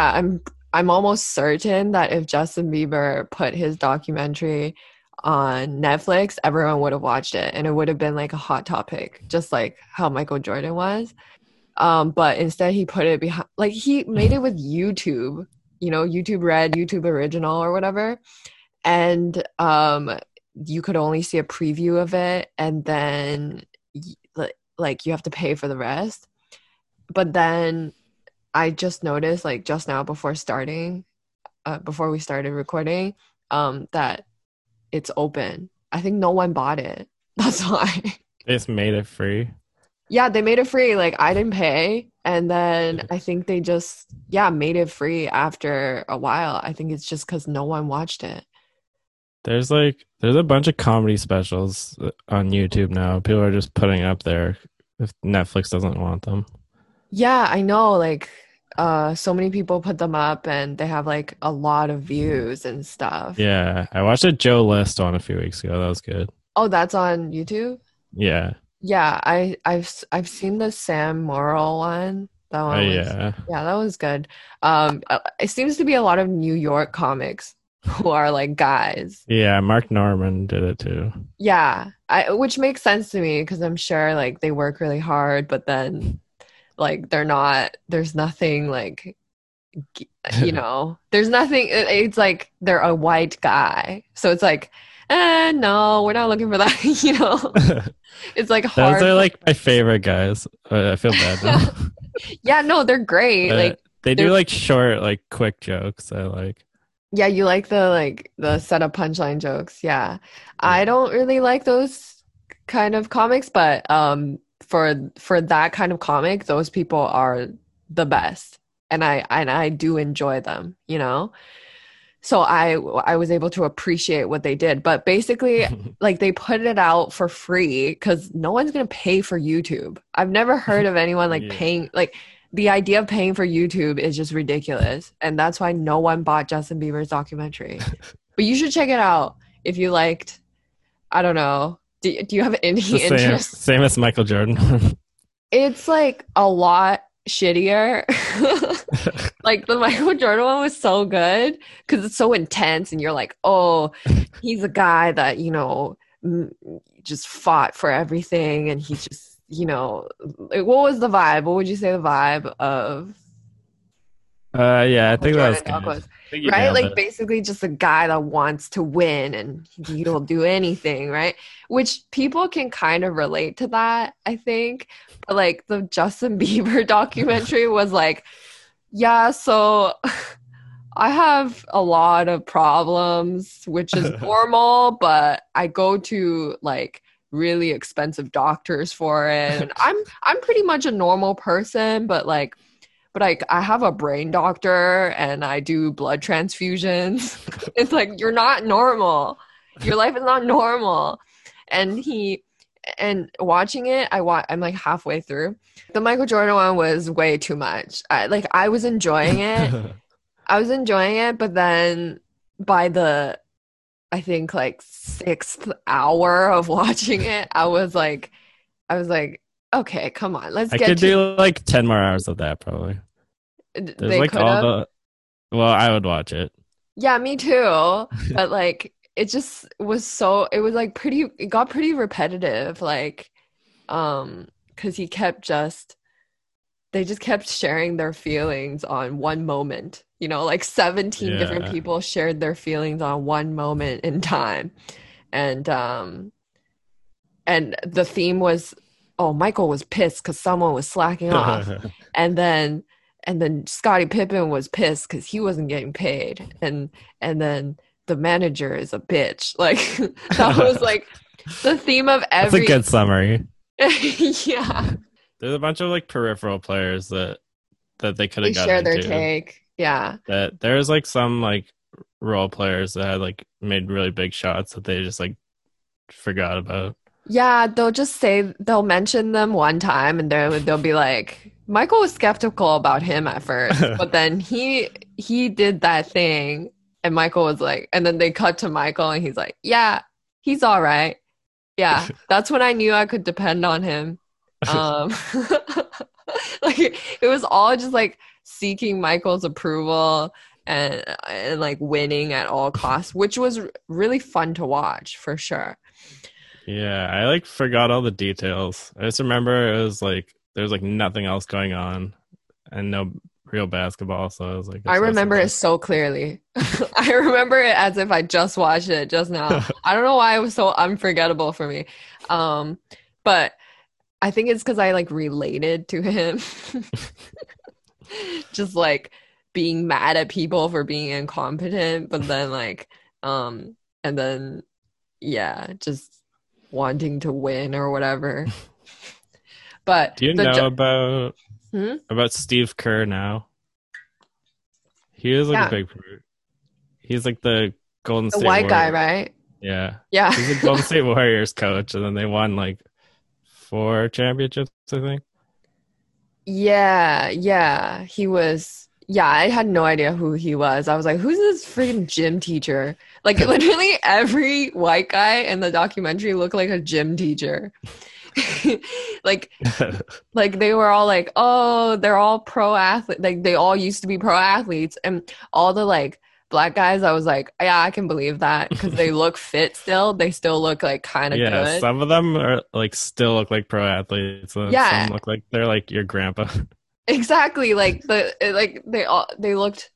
Yeah, I'm almost certain that if Justin Bieber put his documentary on Netflix, everyone would have watched it and it would have been like a hot topic, just like how Michael Jordan was. But instead he put it behind, like he made it with YouTube, you know, YouTube Red, YouTube Original or whatever. And you could only see a preview of it and then like you have to pay for the rest. But then I just noticed like just now before we started recording, that it's open. I think no one bought it. That's why. They just made it free. Yeah, they made it free. Like, I didn't pay. And then I think they just, made it free after a while. I think it's just because no one watched it. There's a bunch of comedy specials on YouTube now. People are just putting up there if Netflix doesn't want them. Yeah, I know. Like, so many people put them up and they have like a lot of views and stuff. Yeah, I watched a Joe List on a few weeks ago. That was good. Oh, that's on YouTube? Yeah. Yeah, I've seen the Sam Morrill one. That one was, yeah, that was good. It seems to be a lot of New York comics who are like guys. Yeah, Mark Normand did it too. Yeah, which makes sense to me because I'm sure like they work really hard, but then like they're not. There's nothing like, you know, there's nothing. It's like they're a white guy, so it's like, no, we're not looking for that. You know, it's like hard. Those are like my favorite guys. I feel bad now. Yeah, no, they're great. Like they do like short, like quick jokes. I like. Yeah, you like the setup punchline jokes. Yeah, I don't really like those kind of comics, but for that kind of comic, those people are the best, and I do enjoy them, you know. So I was able to appreciate what they did, but basically like they put it out for free because no one's gonna pay for YouTube. I've never heard of anyone like paying. Like the idea of paying for YouTube is just ridiculous, and that's why no one bought Justin Bieber's documentary. But you should check it out if you liked. I don't know. Do you have any interest? Same as Michael Jordan. It's like a lot shittier. Like the Michael Jordan one was so good because it's so intense and you're like, oh, he's a guy that, you know, just fought for everything and he's just, you know, like, what was the vibe? What would you say the vibe of? Yeah, I think that was good. Right? Like basically just a guy that wants to win and he don't do anything, right? Which people can kind of relate to that, I think. But like the Justin Bieber documentary was like, yeah, so I have a lot of problems, which is normal, but I go to like really expensive doctors for it. And I'm pretty much a normal person, but I have a brain doctor and I do blood transfusions. It's like, you're not normal. Your life is not normal. And watching it, I'm like halfway through. The Michael Jordan one was way too much. I was enjoying it. But then by the, I think like 6th hour of watching it, I was like, okay, come on, let's get. I could do like 10 more hours of that probably. There's like all the. Well, I would watch it. Yeah, me too. But like. It just was so. It was like pretty. It got pretty repetitive, like, because he kept just. They just kept sharing their feelings on one moment. You know, like 17 different people shared their feelings on one moment in time, and the theme was, oh, Michael was pissed because someone was slacking off, and then Scottie Pippen was pissed because he wasn't getting paid, and then. The manager is a bitch. Like that was like the theme of every. That's a good summary. Yeah. There's a bunch of like peripheral players that they could have gotten share their into. Take. Yeah. That there's like some like role players that had like made really big shots that they just like forgot about. Yeah, they'll mention them one time and they'll be like, Michael was skeptical about him at first, but then he did that thing. And Michael was like, and then they cut to Michael and he's like, yeah, he's all right. Yeah, that's when I knew I could depend on him. Like it was all just like seeking Michael's approval and like winning at all costs, which was really fun to watch for sure. Yeah, I like forgot all the details. I just remember it was like there's like nothing else going on and no real basketball, so I was like, I remember it so clearly. I remember it as if I just watched it just now. I don't know why it was so unforgettable for me, but I think it's because I like related to him. Just like being mad at people for being incompetent, but then like and then yeah, just wanting to win or whatever. But do you know about Steve Kerr now? He is like a big part. He's like the Golden State Warriors. The white guy, right? Yeah. Yeah. He's the Golden State Warriors coach, and then they won like 4 championships, I think. Yeah. He was... Yeah, I had no idea who he was. I was like, who's this freaking gym teacher? Like, literally every white guy in the documentary looked like a gym teacher. like they were all like, oh, they're all pro athletes. Like, they all used to be pro athletes. And all the, like, black guys, I was like, yeah, I can believe that. Because they look fit still. They still look, like, kind of good. Yeah, some of them are, like, still look like pro athletes. And yeah. Some look like they're, like, your grandpa. Exactly, they looked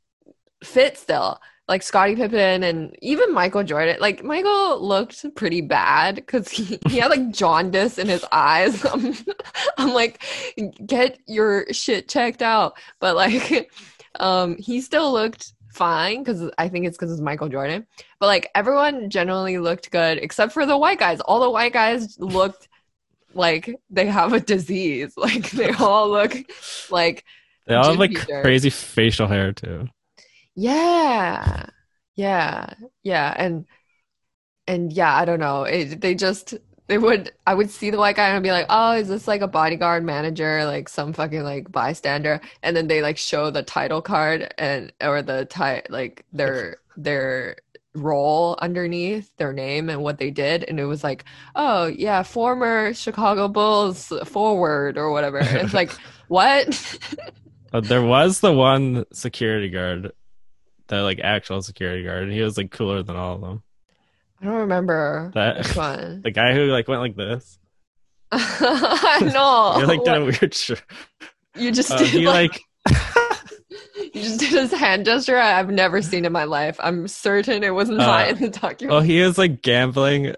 fit still, like Scottie Pippen and even Michael Jordan. Like, Michael looked pretty bad because he had like jaundice in his eyes. I'm like, get your shit checked out. But like, he still looked fine because I think it's because it's Michael Jordan. But like, everyone generally looked good except for the white guys. All the white guys looked like they have a disease. Like, they all look like they all have like crazy facial hair too. Yeah and yeah, I don't know, I would see the white guy and I'd be like, oh, is this like a bodyguard manager, like some fucking like bystander? And then they like show the title card and or the like their role underneath their name and what they did, and it was like, oh yeah, former Chicago Bulls forward or whatever. It's like, what? There was the one security guard, the like actual security guard, and he was like cooler than all of them. I don't remember that which one. The guy who like went like this. No, you like did a weird shirt. You just did like... You just did his hand gesture I've never seen in my life. I'm certain it was not in the documentary. Oh, he is like gambling.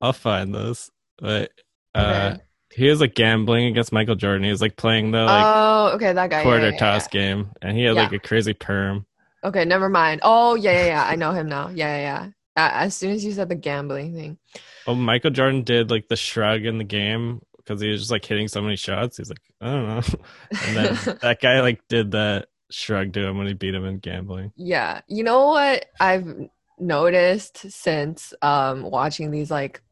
I'll find this. But okay. He was like gambling against Michael Jordan. He was like playing the like that guy quarter toss game. And he had like a crazy perm. Okay, never mind. Oh, yeah. I know him now. Yeah. As soon as you said the gambling thing. Oh, Michael Jordan did like the shrug in the game because he was just like hitting so many shots. He's like, I don't know. And then that guy like did that shrug to him when he beat him in gambling. Yeah, you know what I've noticed since watching these like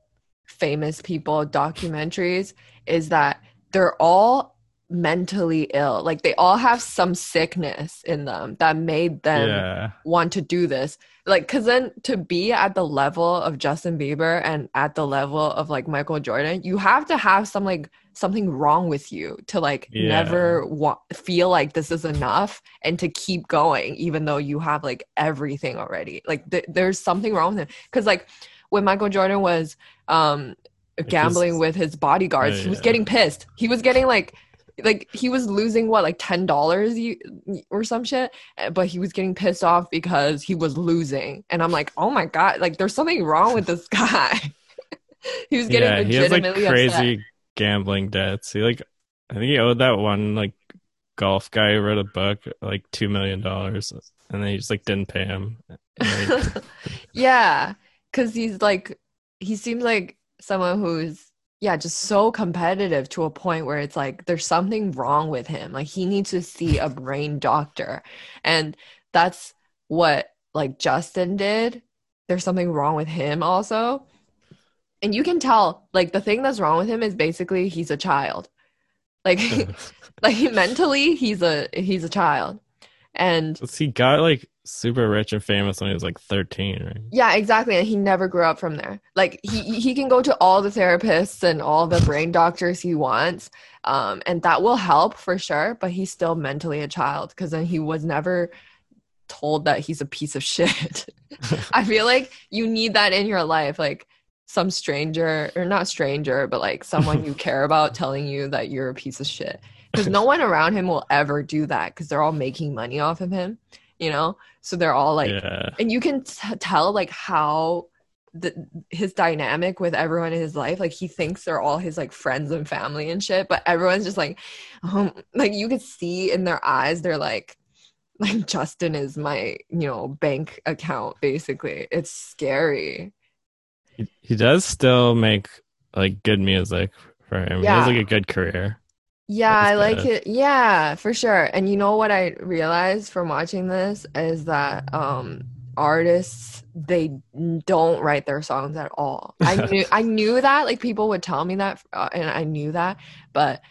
famous people documentaries is that they're all mentally ill. Like, they all have some sickness in them that made them want to do this. Like, because then to be at the level of Justin Bieber and at the level of like Michael Jordan, you have to have some like something wrong with you to like never feel like this is enough and to keep going even though you have like everything already. Like, there's something wrong with him, because like when Michael Jordan was gambling with his bodyguards, he was getting pissed. He was getting like he was losing what, like $10 or some shit, but he was getting pissed off because he was losing. And I'm like, oh my god, like there's something wrong with this guy. He was getting legitimately he has, like, crazy upset. Gambling debts. He like, I think he owed that one like golf guy who wrote a book like $2 million, and then he just like didn't pay him. Yeah, because he's like, he seems like someone who's just so competitive to a point where it's like there's something wrong with him. Like, he needs to see a brain doctor. And that's what like Justin did. There's something wrong with him also. And you can tell, like, the thing that's wrong with him is basically he's a child. Like, mentally, he's a child. And he got like super rich and famous when he was like 13, right? Yeah, exactly. And he never grew up from there. Like he can go to all the therapists and all the brain doctors he wants, and that will help for sure, but he's still mentally a child because then he was never told that he's a piece of shit. I feel like you need that in your life, like some stranger, or not stranger, but like someone you care about telling you that you're a piece of shit. Because no one around him will ever do that because they're all making money off of him, you know? So they're all like, yeah. And you can tell like how his dynamic with everyone in his life, like he thinks they're all his like friends and family and shit, but everyone's just like, like you could see in their eyes, they're like Justin is my, you know, bank account, basically. It's scary. He does still make like good music for him. Yeah. He has like a good career. Yeah, I like it. Yeah, for sure. And you know what I realized from watching this is that artists, they don't write their songs at all. I knew that, like people would tell me that, and I knew that, but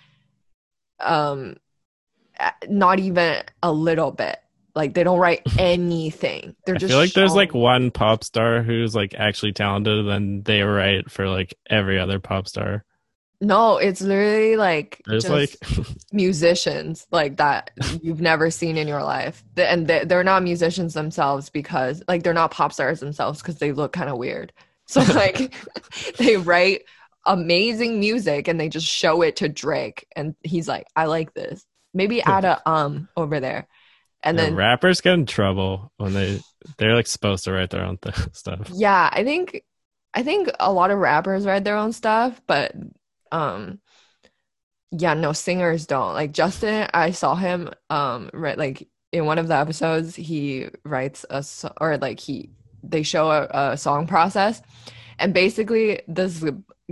not even a little bit. Like they don't write anything. They're just. I feel like there's like one pop star who's like actually talented, and they write for like every other pop star. No, it's literally like there's just like musicians like that you've never seen in your life, and they're not musicians themselves because like they're not pop stars themselves because they look kind of weird. So like they write amazing music and they just show it to Drake, and he's like, "I like this. Maybe add a over there." And then rappers get in trouble when they're like supposed to write their own stuff. Yeah, I think a lot of rappers write their own stuff, but yeah, no, singers don't. Like Justin, I saw him right like in one of the episodes he writes a or like they show a song process, and basically this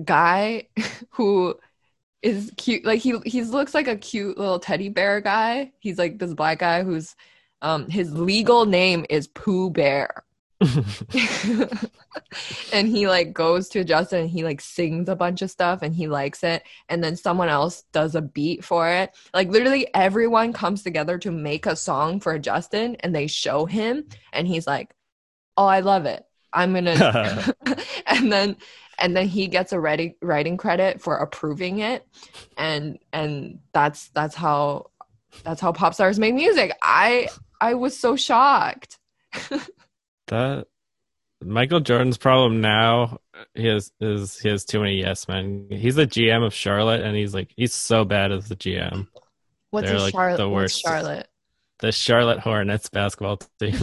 guy who is cute, like he looks like a cute little teddy bear guy. He's like this black guy who's his legal name is Pooh Bear. And he like goes to Justin and he like sings a bunch of stuff and he likes it, and then someone else does a beat for it. Like literally everyone comes together to make a song for Justin, and they show him and he's like, "Oh, I love it. I'm gonna." And then he gets a writing credit for approving it, and that's how pop stars make music. I was so shocked. That Michael Jordan's problem now he has too many yes men. He's the GM of Charlotte, and he's so bad as the GM. What's like Charlotte? The worst. What's Charlotte? The Charlotte Hornets basketball team.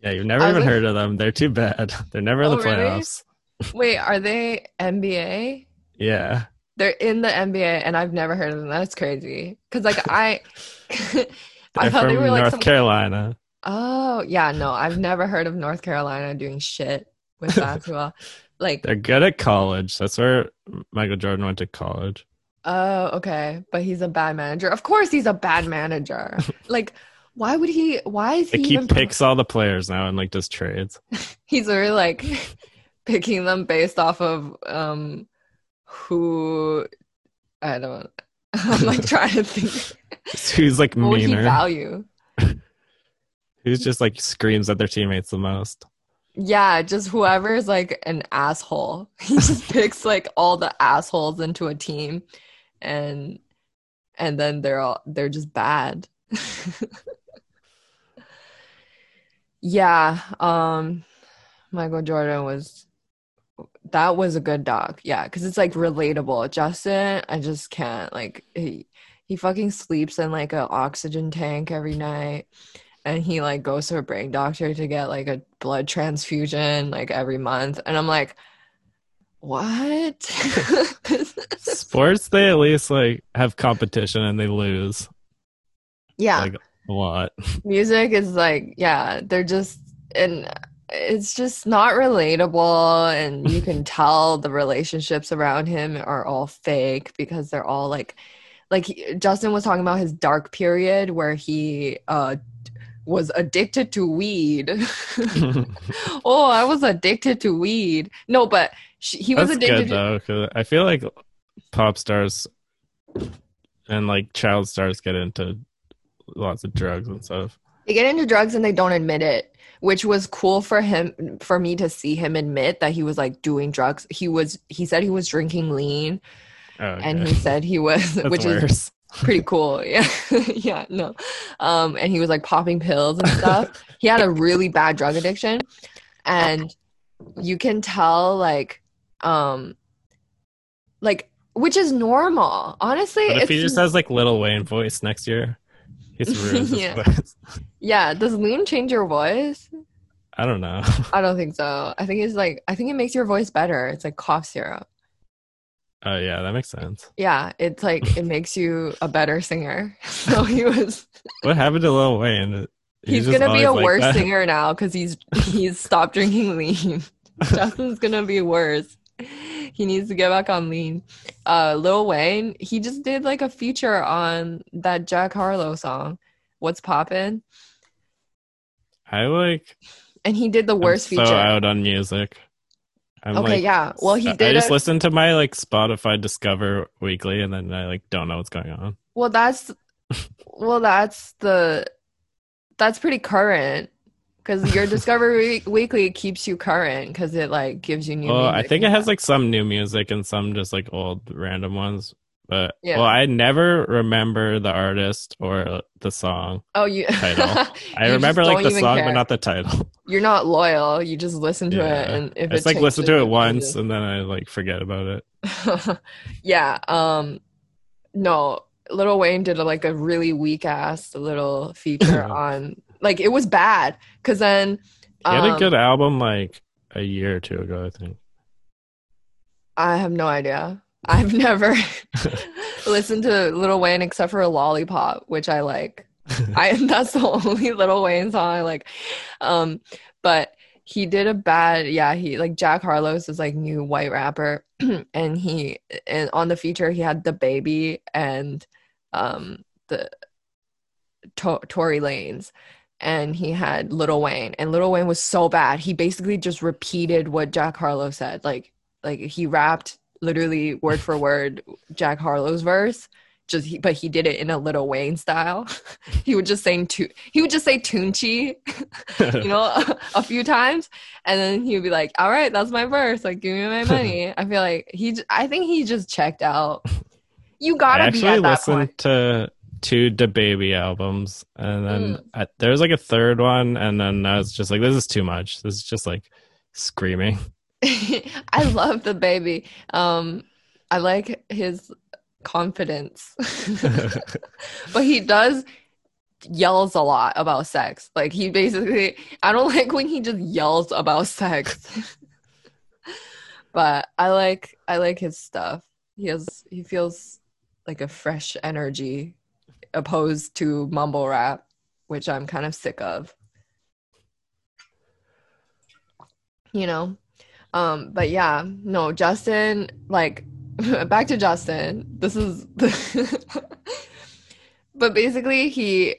Yeah, you've never even heard of them. They're too bad. They're never in the playoffs. Really? Wait, are they NBA? Yeah. They're in the NBA, and I've never heard of them. That's crazy. Because like I thought they were like North Carolina. Oh, yeah, no, I've never heard of North Carolina doing shit with basketball. Like they're good at college. That's where Michael Jordan went to college. Oh, okay. But he's a bad manager. Of course he's a bad manager. Like picks all the players now and like does trades. He's really like picking them based off of who I don't know. I'm like trying to think who's like meaner. What would he value? Who's just like screams at their teammates the most. Yeah, just whoever is like an asshole. He just picks like all the assholes into a team, and then they're just bad. Yeah, Michael Jordan was a good doc. Yeah, because it's like relatable. Justin, I just can't. Like he fucking sleeps in like an oxygen tank every night. And he like goes to a brain doctor to get like a blood transfusion like every month. And I'm like, what? Sports, they at least like have competition and they lose. Yeah. Like a lot. Music is like, yeah, they're just, and it's just not relatable. And you can tell the relationships around him are all fake because they're all like Justin was talking about his dark period where he, was addicted to weed. Oh, I was addicted to weed. No, but he was addicted. That's good though, 'cause I feel like pop stars and like child stars get into lots of drugs and stuff. They get into drugs and they don't admit it, which was cool for him, for me to see him admit that he was like doing drugs. He said he was drinking lean, and he said he was, which worse. Is pretty cool. Yeah. Yeah. No. And he was like popping pills and stuff. He had a really bad drug addiction, and you can tell which is normal, honestly. But if he just has like Lil Wayne voice next year, he's ruined his voice. Yeah, does lean change your voice? I don't know. I don't think so. I think it makes your voice better. It's like cough syrup. Oh yeah, that makes sense. Yeah, it's like it makes you a better singer. So he was. What happened to Lil Wayne? He's gonna be a worse singer now because he's stopped drinking lean. Justin's gonna be worse. He needs to get back on lean. Lil Wayne, he just did like a feature on that Jack Harlow song, What's Poppin'? And he did the worst feature. I'm so out on music. Yeah. Well, he did. I just listen to my like Spotify Discover weekly, and then I like don't know what's going on. Well, that's pretty current. Because your Discovery Weekly keeps you current because it, like, gives you new music. I think it has, like, some new music and some just, like, old random ones. But, I never remember the artist or the song title. I remember, like, the song, but not the title. You're not loyal. You just listen to it. And if it's, like, listen to it once and then I, like, forget about it. Yeah. No. Lil Wayne did, like, a really weak-ass little feature on... Like, it was bad, because then... he had a good album, like, a year or two ago, I think. I have no idea. I've never listened to Lil Wayne except for Lollipop, which I like. That's the only Lil Wayne song I like. But he did a bad... Yeah, he... Like, Jack Harlow's is, like, new white rapper. And on the feature, he had DaBaby and the Tory Lanez. And he had Lil Wayne, and Lil Wayne was so bad. He basically just repeated what Jack Harlow said. Like he rapped literally word for word Jack Harlow's verse. But he did it in a Lil Wayne style. He would just say Toonchi, you know, a few times, and then he would be like, "All right, that's my verse. Like, give me my money." I feel like I think he just checked out. You gotta be at that point. Two DaBaby albums, and then there's like a third one, and then I was just like, this is too much. This is just like screaming. I love DaBaby. I like his confidence. But he does yells a lot about sex. Like, he basically, I don't like when he just yells about sex. But I like his stuff. He feels like a fresh energy, opposed to mumble rap, which I'm kind of sick of, you know. But yeah, no, Justin, like, back to Justin, this is but basically he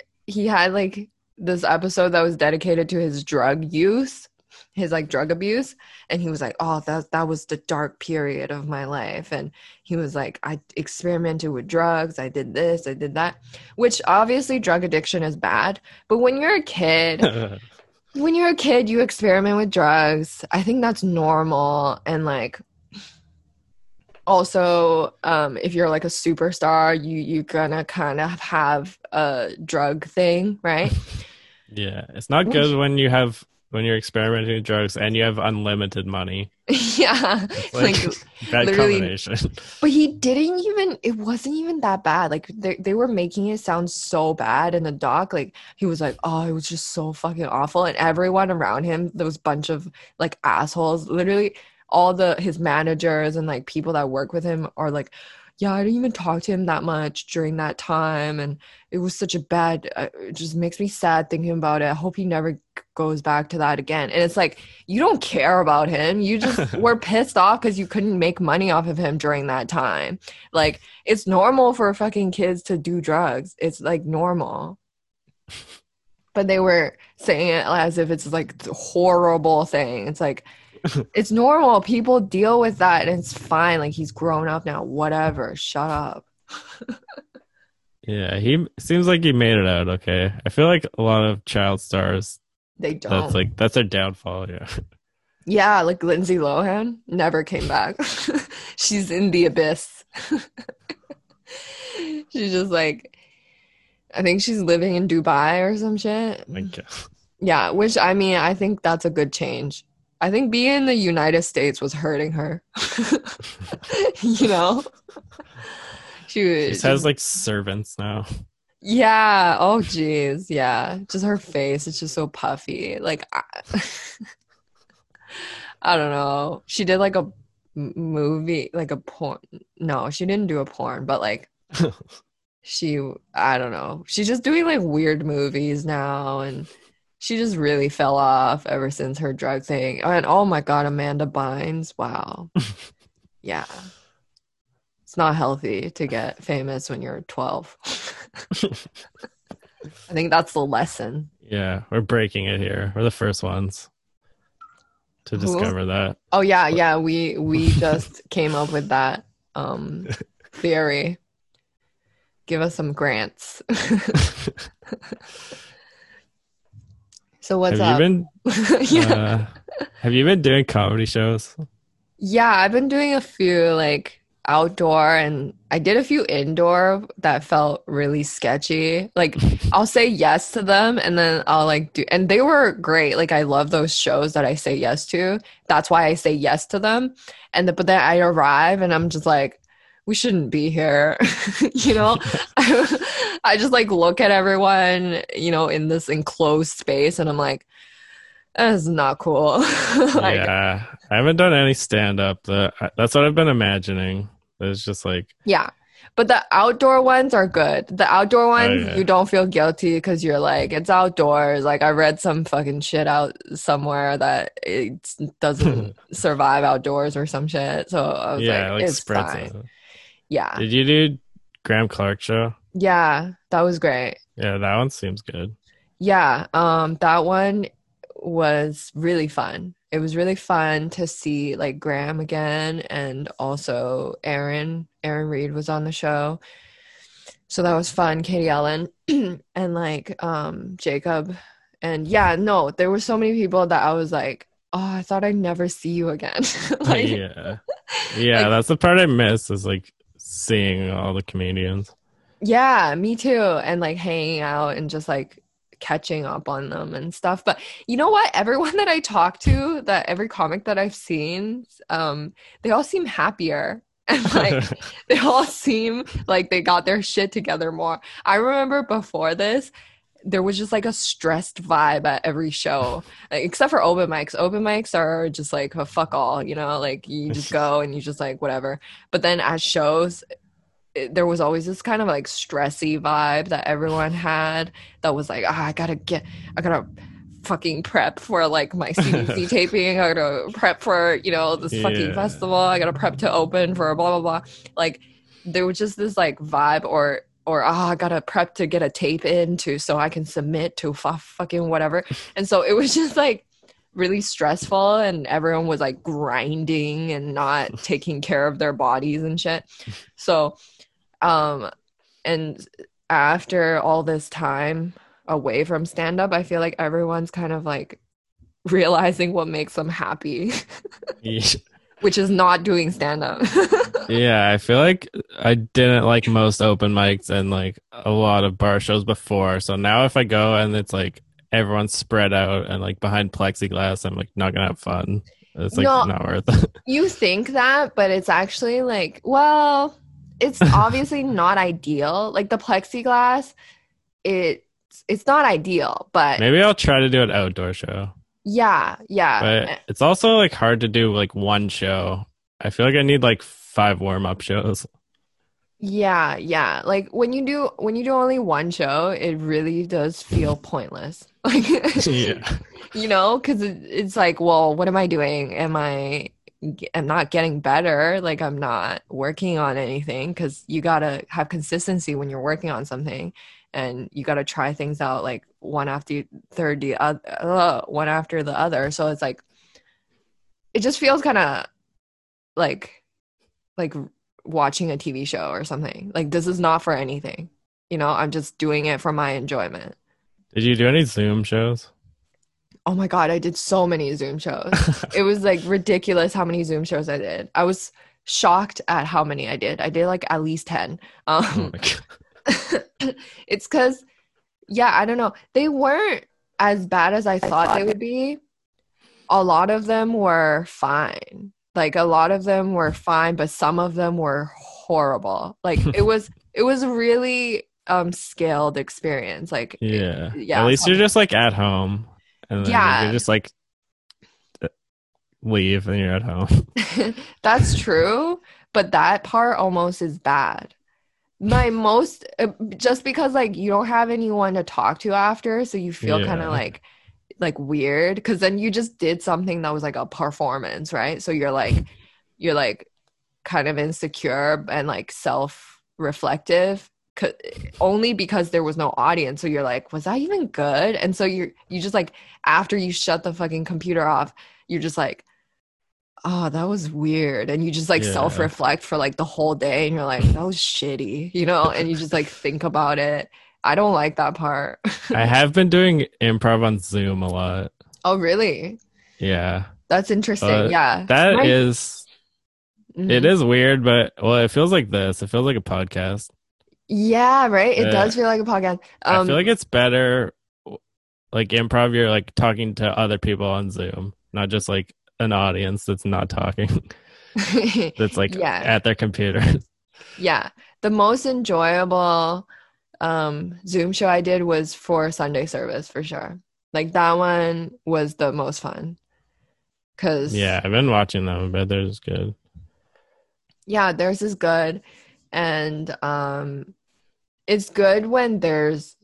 had like this episode that was dedicated to his drug use, his like drug abuse, and he was like, that was the dark period of my life. And he was like, I experimented with drugs, I did this, I did that, which obviously drug addiction is bad, but when you're a kid you experiment with drugs. I think that's normal. And like, also, if you're like a superstar, you're gonna kind of have a drug thing, right? Yeah, it's not good when you're experimenting with drugs and you have unlimited money. Yeah. It's like bad combination. But it wasn't even that bad. Like, they were making it sound so bad in the doc. Like, he was like, it was just so fucking awful. And everyone around him, there was a bunch of like assholes. Literally all his managers and like people that work with him are like, yeah, I didn't even talk to him that much during that time. And it was such a bad, it just makes me sad thinking about it. I hope he never goes back to that again. And it's like, you don't care about him. You just were pissed off because you couldn't make money off of him during that time. Like, it's normal for fucking kids to do drugs. It's like normal. But they were saying it as if it's like a horrible thing. It's like, it's normal. People deal with that, and it's fine. Like, he's grown up now. Whatever. Shut up. Yeah, he seems like he made it out okay. I feel like a lot of child stars, they don't. That's their downfall, yeah. Yeah, like Lindsay Lohan never came back. She's in the abyss. She's just like, I think she's living in Dubai or some shit. Yeah, which, I mean, I think that's a good change. I think being in the United States was hurting her. You know? She has, like, servants now. Yeah. Oh, geez. Yeah. Just her face. It's just so puffy. Like, I don't know. She did, like, a movie, like a porn. No, she didn't do a porn, but, like, I don't know. She's just doing, like, weird movies now, and she just really fell off ever since her drug thing. And, oh, my God, Amanda Bynes. Wow. Yeah. It's not healthy to get famous when you're 12. I think that's the lesson. Yeah, we're breaking it here. We're the first ones to discover that. Oh, yeah. We just came up with that theory. Give us some grants. So what's up? Have you been doing comedy shows? Yeah, I've been doing a few, like, outdoor, and I did a few indoor that felt really sketchy. Like, I'll say yes to them, and then I'll, like, do, and they were great. Like, I love those shows that I say yes to. That's why I say yes to them. But then I arrive and I'm just like, we shouldn't be here. You know, I just, like, look at everyone, you know, in this enclosed space, and I'm like, that is not cool. Like, yeah, I haven't done any stand-up. That's what I've been imagining. It's just like, yeah, but the outdoor ones are good. The outdoor ones, you don't feel guilty because you're like, it's outdoors. Like, I read some fucking shit out somewhere that it doesn't survive outdoors or some shit. So I was it's fine. Yeah. Did you do Graham Clark show? Yeah, that was great. Yeah, that one seems good. Yeah, that one was really fun. It was really fun to see, like, Graham again, and also Aaron Reed was on the show, so that was fun. Katie Ellen and, like, Jacob, and there were so many people that I was like, oh, I thought I'd never see you again. Like, yeah, like, that's the part I miss, is, like, seeing all the comedians. Yeah, me too. And, like, hanging out and just, like, catching up on them and stuff. But you know what, everyone that I talk to, that every comic that I've seen, they all seem happier, and, like, they all seem like they got their shit together more. I remember before this, there was just, like, a stressed vibe at every show, except for open mics. Open mics are just like a fuck all, you know, like, you just go and you just, like, whatever. But then at shows, there was always this kind of, like, stressy vibe that everyone had, that was like, I gotta fucking prep for, like, my CDC taping. I gotta prep for, you know, this fucking festival. I gotta prep to open for blah, blah, blah. Like, there was just this, like, vibe, or I gotta prep to get a tape in too, so I can submit to fucking whatever. And so it was just, like, really stressful, and everyone was, like, grinding and not taking care of their bodies and shit. So, and after all this time away from stand-up, I feel like everyone's kind of, like, realizing what makes them happy, which is not doing stand-up. Yeah, I feel like I didn't like most open mics and, like, a lot of bar shows before. So now if I go and it's, like, everyone's spread out and, like, behind plexiglass, I'm, like, not gonna have fun. It's, like, not worth it. You think that, but it's actually, like, well, it's obviously not ideal. Like, the plexiglass, it's not ideal, but maybe I'll try to do an outdoor show. Yeah. But it's also, like, hard to do, like, one show. I feel like I need, like, 5 warm-up shows. Yeah. Like, when you do only one show, it really does feel pointless. Like, you know, because it's like, well, what am I doing? I'm not getting better. Like, I'm not working on anything, because you gotta have consistency when you're working on something, and you gotta try things out, like, one after the other. So it's like, it just feels kind of like watching a TV show or something. Like, this is not for anything. you know, I'm just doing it for my enjoyment. Did you do any Zoom shows? Oh my God, I did so many Zoom shows. It was like ridiculous how many Zoom shows I did. I was shocked at how many I did. I did like at least 10. Oh my God. It's because, yeah, I don't know. They weren't as bad as I thought they would be. A lot of them were fine. Like, a lot of them were fine, but some of them were horrible. Like, it was really scaled experience. Like, yeah. Yeah. At least you're just like at home. And then you're just like leave and you're at home. That's true. But that part almost is bad. My most, just because like you don't have anyone to talk to after. So you feel kind of like weird. Cause then you just did something that was like a performance. Right. So you're like kind of insecure and like self-reflective. Only because there was no audience, so you're like, was that even good? And so you just like, after you shut the fucking computer off, you're just like, oh, that was weird. And you just like self-reflect for like the whole day, and you're like, that was shitty, you know. And you just like think about it. I don't like that part. I have been doing improv on Zoom a lot. Oh really? Yeah, that's interesting. That is it is weird, but well, it feels like a podcast. Yeah, right? It does feel like a podcast. I feel like it's better, like, improv, you're, like, talking to other people on Zoom, not just, like, an audience that's not talking, that's, like, at their computer. Yeah. The most enjoyable Zoom show I did was for Sunday service, for sure. Like, that one was the most fun. Cause, yeah, I've been watching them, but theirs is good. Yeah, theirs is good. And it's good when there's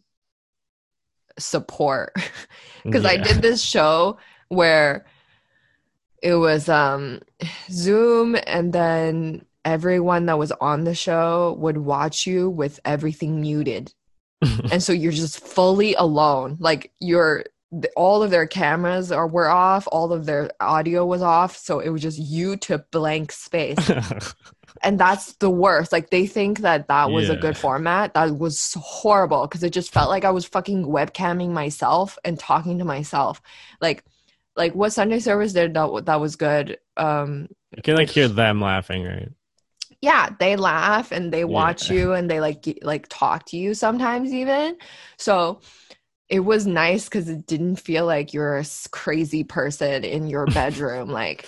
support, because I did this show where it was Zoom, and then everyone that was on the show would watch you with everything muted. And so you're just fully alone. Like all of their cameras were off, all of their audio was off. So it was just you to blank space. And that's the worst. Like, they think that was a good format. That was horrible, because it just felt like I was fucking webcamming myself and talking to myself. Like what Sunday service did that was good. You can like hear them laughing, right? Yeah, they laugh and they watch you and they like talk to you sometimes even. So it was nice because it didn't feel like you're a crazy person in your bedroom, like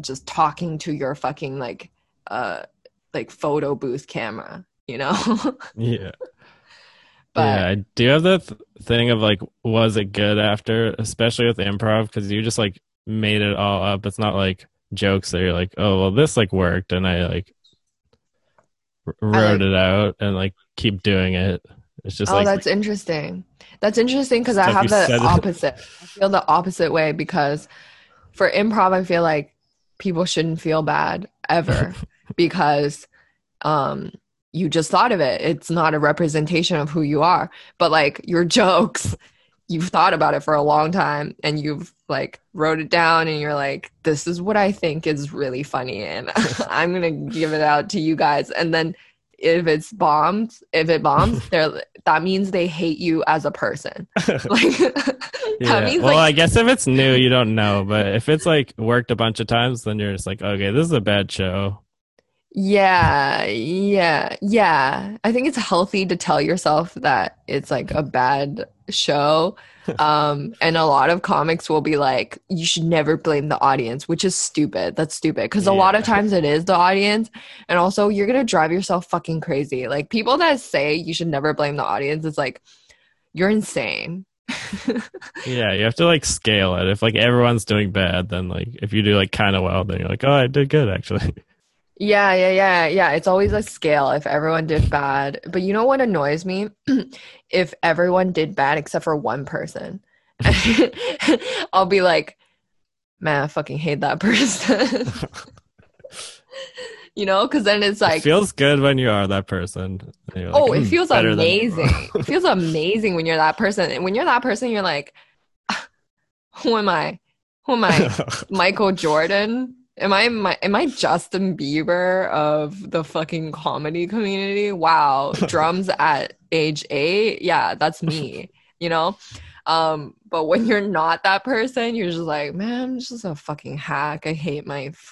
just talking to your fucking like photo booth camera, you know? Yeah. But yeah, I do have that thing of like, was it good after, especially with improv, because you just like made it all up. It's not like jokes that you're like, oh well, this like worked and I like wrote it out and like keep doing it. It's just that's interesting. That's interesting, because I have the opposite. I feel the opposite way, because for improv I feel like people shouldn't feel bad ever. Because you just thought of it. It's not a representation of who you are. But like your jokes, you've thought about it for a long time and you've like wrote it down and you're like, this is what I think is really funny and I'm going to give it out to you guys. And then if it bombs, that means they hate you as a person. Like, that means, well, like, I guess if it's new, you don't know. But if it's like worked a bunch of times, then you're just like, okay, this is a bad show. Yeah. I think it's healthy to tell yourself that it's like a bad show. And a lot of comics will be like, you should never blame the audience, which is stupid. That's stupid, because a lot of times it is the audience. And also you're going to drive yourself fucking crazy. Like, people that say you should never blame the audience, it's like, you're insane. Yeah, you have to like scale it. If like everyone's doing bad, then like if you do like kind of well, then you're like, oh, I did good actually. Yeah. It's always a scale if everyone did bad. But you know what annoys me? If everyone did bad except for one person. I'll be like, man, I fucking hate that person. You know? Because then it's like... It feels good when you are that person. Like, oh, it feels amazing. It feels amazing when you're that person. And when you're that person, you're like, who am I? Michael Jordan? Am I Justin Bieber of the fucking comedy community? Wow. Drums at age 8? Yeah, that's me, you know? But when you're not that person, you're just like, man, I'm just a fucking hack. I hate myself.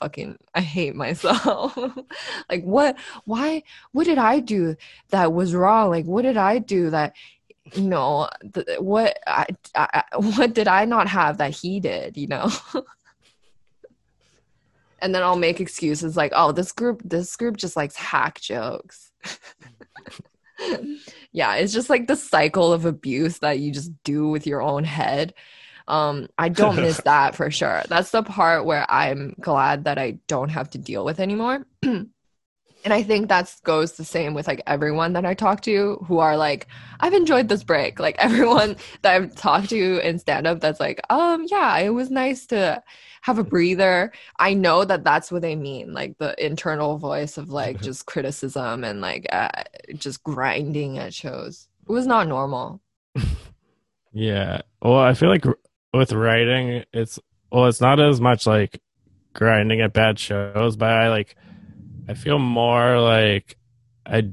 Like, what did I do that was wrong? Like, what did I do that, you know, what did I not have that he did, you know? And then I'll make excuses like, oh, this group just likes hack jokes. Yeah, it's just like the cycle of abuse that you just do with your own head. I don't miss that for sure. That's the part where I'm glad that I don't have to deal with anymore. And I think that goes the same with like everyone that I talk to who are like, I've enjoyed this break. Like everyone that I've talked to in stand-up that's like, yeah, it was nice to have a breather. I know that that's what they mean. Like the internal voice of like just criticism and like just grinding at shows. It was not normal. Yeah. Well, I feel like with writing, it's not as much like grinding at bad shows, but I feel more like I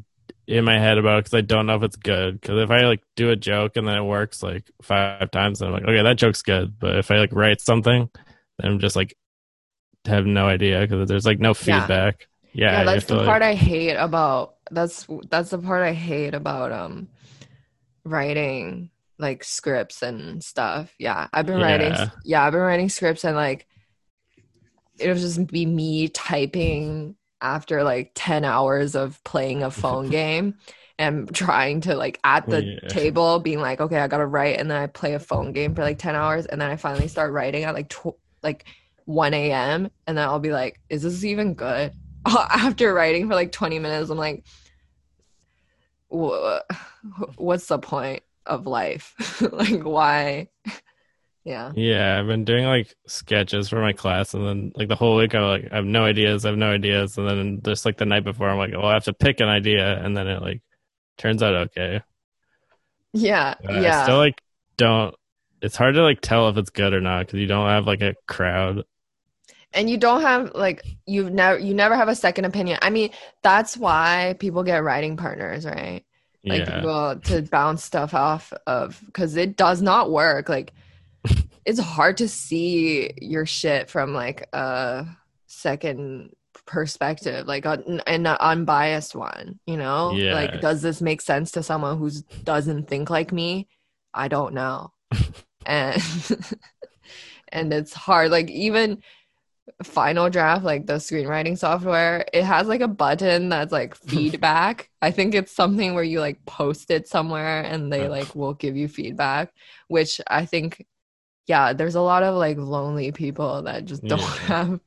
in my head about it because I don't know if it's good. Because if I like do a joke and then it works like 5 times, then I'm like, okay, that joke's good. But if I like write something, then I'm just like have no idea because there's like no feedback. Yeah, that's the part I hate about. That's the part I hate about writing like scripts and stuff. Yeah, I've been writing scripts and like it'll just be me typing after like 10 hours of playing a phone game and trying to like at the table being like, okay, I gotta write. And then I play a phone game for like 10 hours. And then I finally start writing at like 1 a.m. And then I'll be like, is this even good? After writing for like 20 minutes, I'm like, what's the point of life? Like, why? Yeah, I've been doing like sketches for my class, and then like the whole week I have no ideas, and then just like the night before I'm like, oh, I have to pick an idea, and then it like turns out okay. Yeah. I still like don't. It's hard to like tell if it's good or not because you don't have like a crowd, and you don't have like you never have a second opinion. I mean, that's why people get writing partners, right? Like people to bounce stuff off of because it does not work. Like, it's hard to see your shit from like a second perspective, like an unbiased one, you know? Yeah. Like, does this make sense to someone who doesn't think like me? I don't know. And it's hard. Like, even Final Draft, like the screenwriting software, it has like a button that's like feedback. I think it's something where you like post it somewhere and they like will give you feedback, which I think... Yeah, there's a lot of like lonely people that just don't have.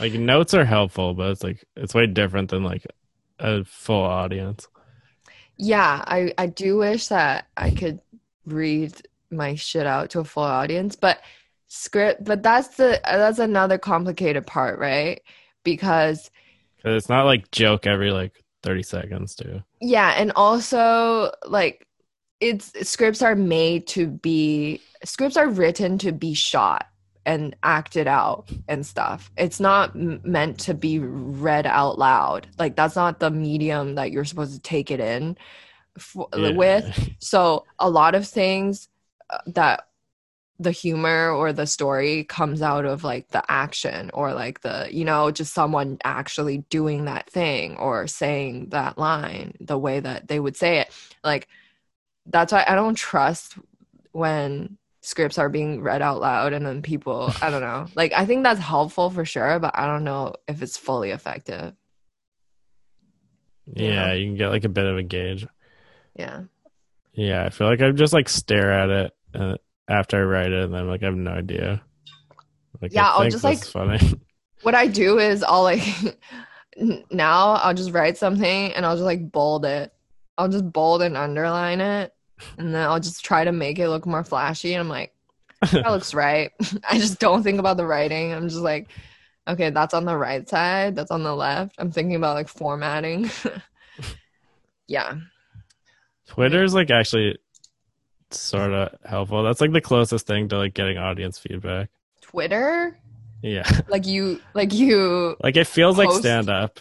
Like notes are helpful, but it's like it's way different than like a full audience. Yeah, I do wish that I could read my shit out to a full audience, but that's another complicated part, right? Because it's not like joke every like 30 seconds too. Yeah, and also like scripts are written to be shot and acted out and stuff. It's not meant to be read out loud. Like, that's not the medium that you're supposed to take it in with. So a lot of things that the humor or the story comes out of like the action or like the, you know, just someone actually doing that thing or saying that line the way that they would say it. Like, that's why I don't trust when scripts are being read out loud and then people, I don't know. Like, I think that's helpful for sure, but I don't know if it's fully effective. Yeah, you can get like a bit of a gauge. Yeah, I feel like I just like stare at it after I write it and I'm like, I have no idea. Like, yeah, I'll just like... funny. What I do is I'll like... now I'll just write something and I'll just like bold it. I'll just bold and underline it, and then I'll just try to make it look more flashy. And I'm like, that looks right. I just don't think about the writing. I'm just like, okay, that's on the right side. That's on the left. I'm thinking about like formatting. Yeah. Twitter's like actually sort of helpful. That's like the closest thing to like getting audience feedback. Twitter? Yeah. Like it feels post, like stand up.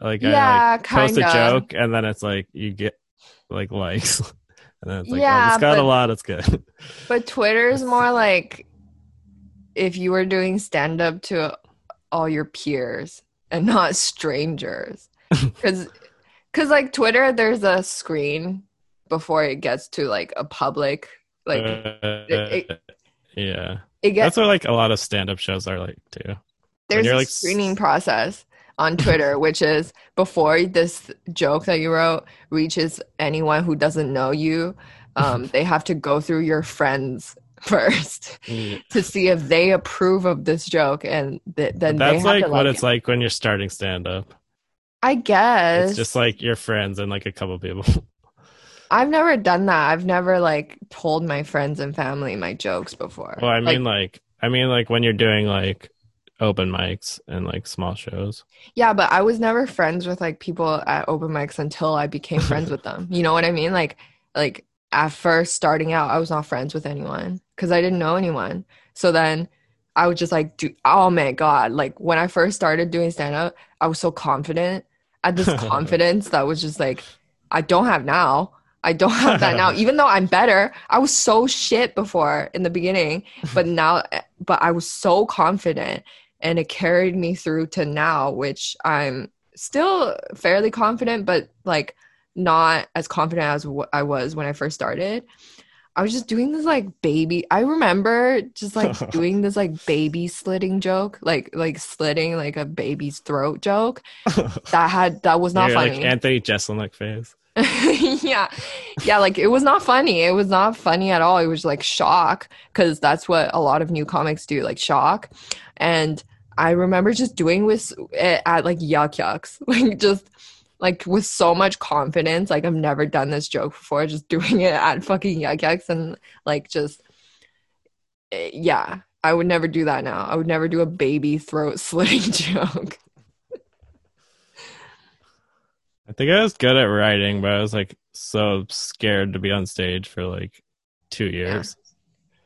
Like yeah, I like, post a joke and then it's like you get like likes. And then it's like, yeah, oh, it's got a lot, it's good. But Twitter is more like if you were doing stand up to all your peers and not strangers. Because like Twitter, there's a screen before it gets to like a public, like yeah. It gets, that's what like a lot of stand-up shows are like too. There's a screening process on Twitter, which is before this joke that you wrote reaches anyone who doesn't know you, they have to go through your friends first to see if they approve of this joke, and then that's they have like to what it's it. Like when you're starting stand-up. I guess it's just like your friends and like a couple people. I've never done that. I've never like told my friends and family my jokes before. Well, I mean, like when you're doing like open mics and like small shows. Yeah, but I was never friends with like people at open mics until I became friends with them. You know what I mean? Like at first starting out, I was not friends with anyone because I didn't know anyone. So then I was just like, oh my God! Like when I first started doing stand up, I was so confident. I had this confidence that was just like, I don't have that now even though I'm better. I was so shit before in the beginning, but I was so confident, and it carried me through to now, which I'm still fairly confident, but like not as confident as I was when I first started. I was just doing this like baby. I remember just like doing this like baby slitting joke, like slitting like a baby's throat joke. That was not funny. Like Anthony Jeselnik phase. yeah, like it was not funny. It was not funny at all. It was like shock, because that's what a lot of new comics do, like shock. And I remember just doing it at like Yuck Yucks, like just. Like with so much confidence, like I've never done this joke before, just doing it at fucking Yuck Yucks, and like just, yeah, I would never do that now. I would never do a baby throat slitting joke. I think I was good at writing, but I was like so scared to be on stage for like 2 years. Yeah.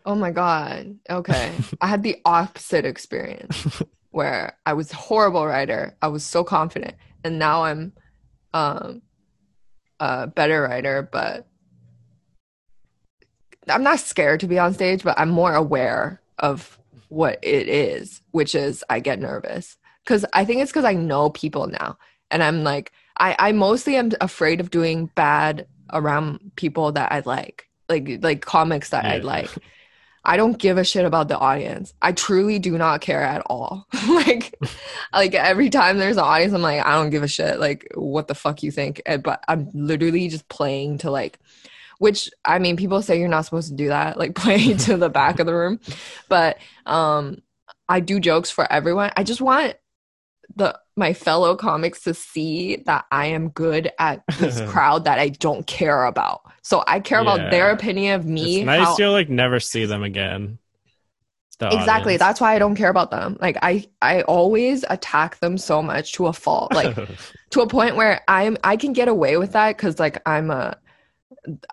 Oh my God. Okay. I had the opposite experience where I was a horrible writer. I was so confident, and now I'm a better writer, but I'm not scared to be on stage, but I'm more aware of what it is, which is I get nervous, because I think it's because I know people now, and I'm like I mostly am afraid of doing bad around people that I like comics that I like. I don't give a shit about the audience. I truly do not care at all. like every time there's an audience, I'm like, I don't give a shit. Like, what the fuck you think? But I'm literally just playing to like, which I mean, people say you're not supposed to do that, like play to the back of the room. But I do jokes for everyone. I just want my fellow comics to see that I am good at this crowd that I don't care about. So I care about their opinion of me. It's nice to like never see them again. Exactly. Audience. That's why I don't care about them. Like I always attack them so much to a fault, like to a point where I can get away with that because like I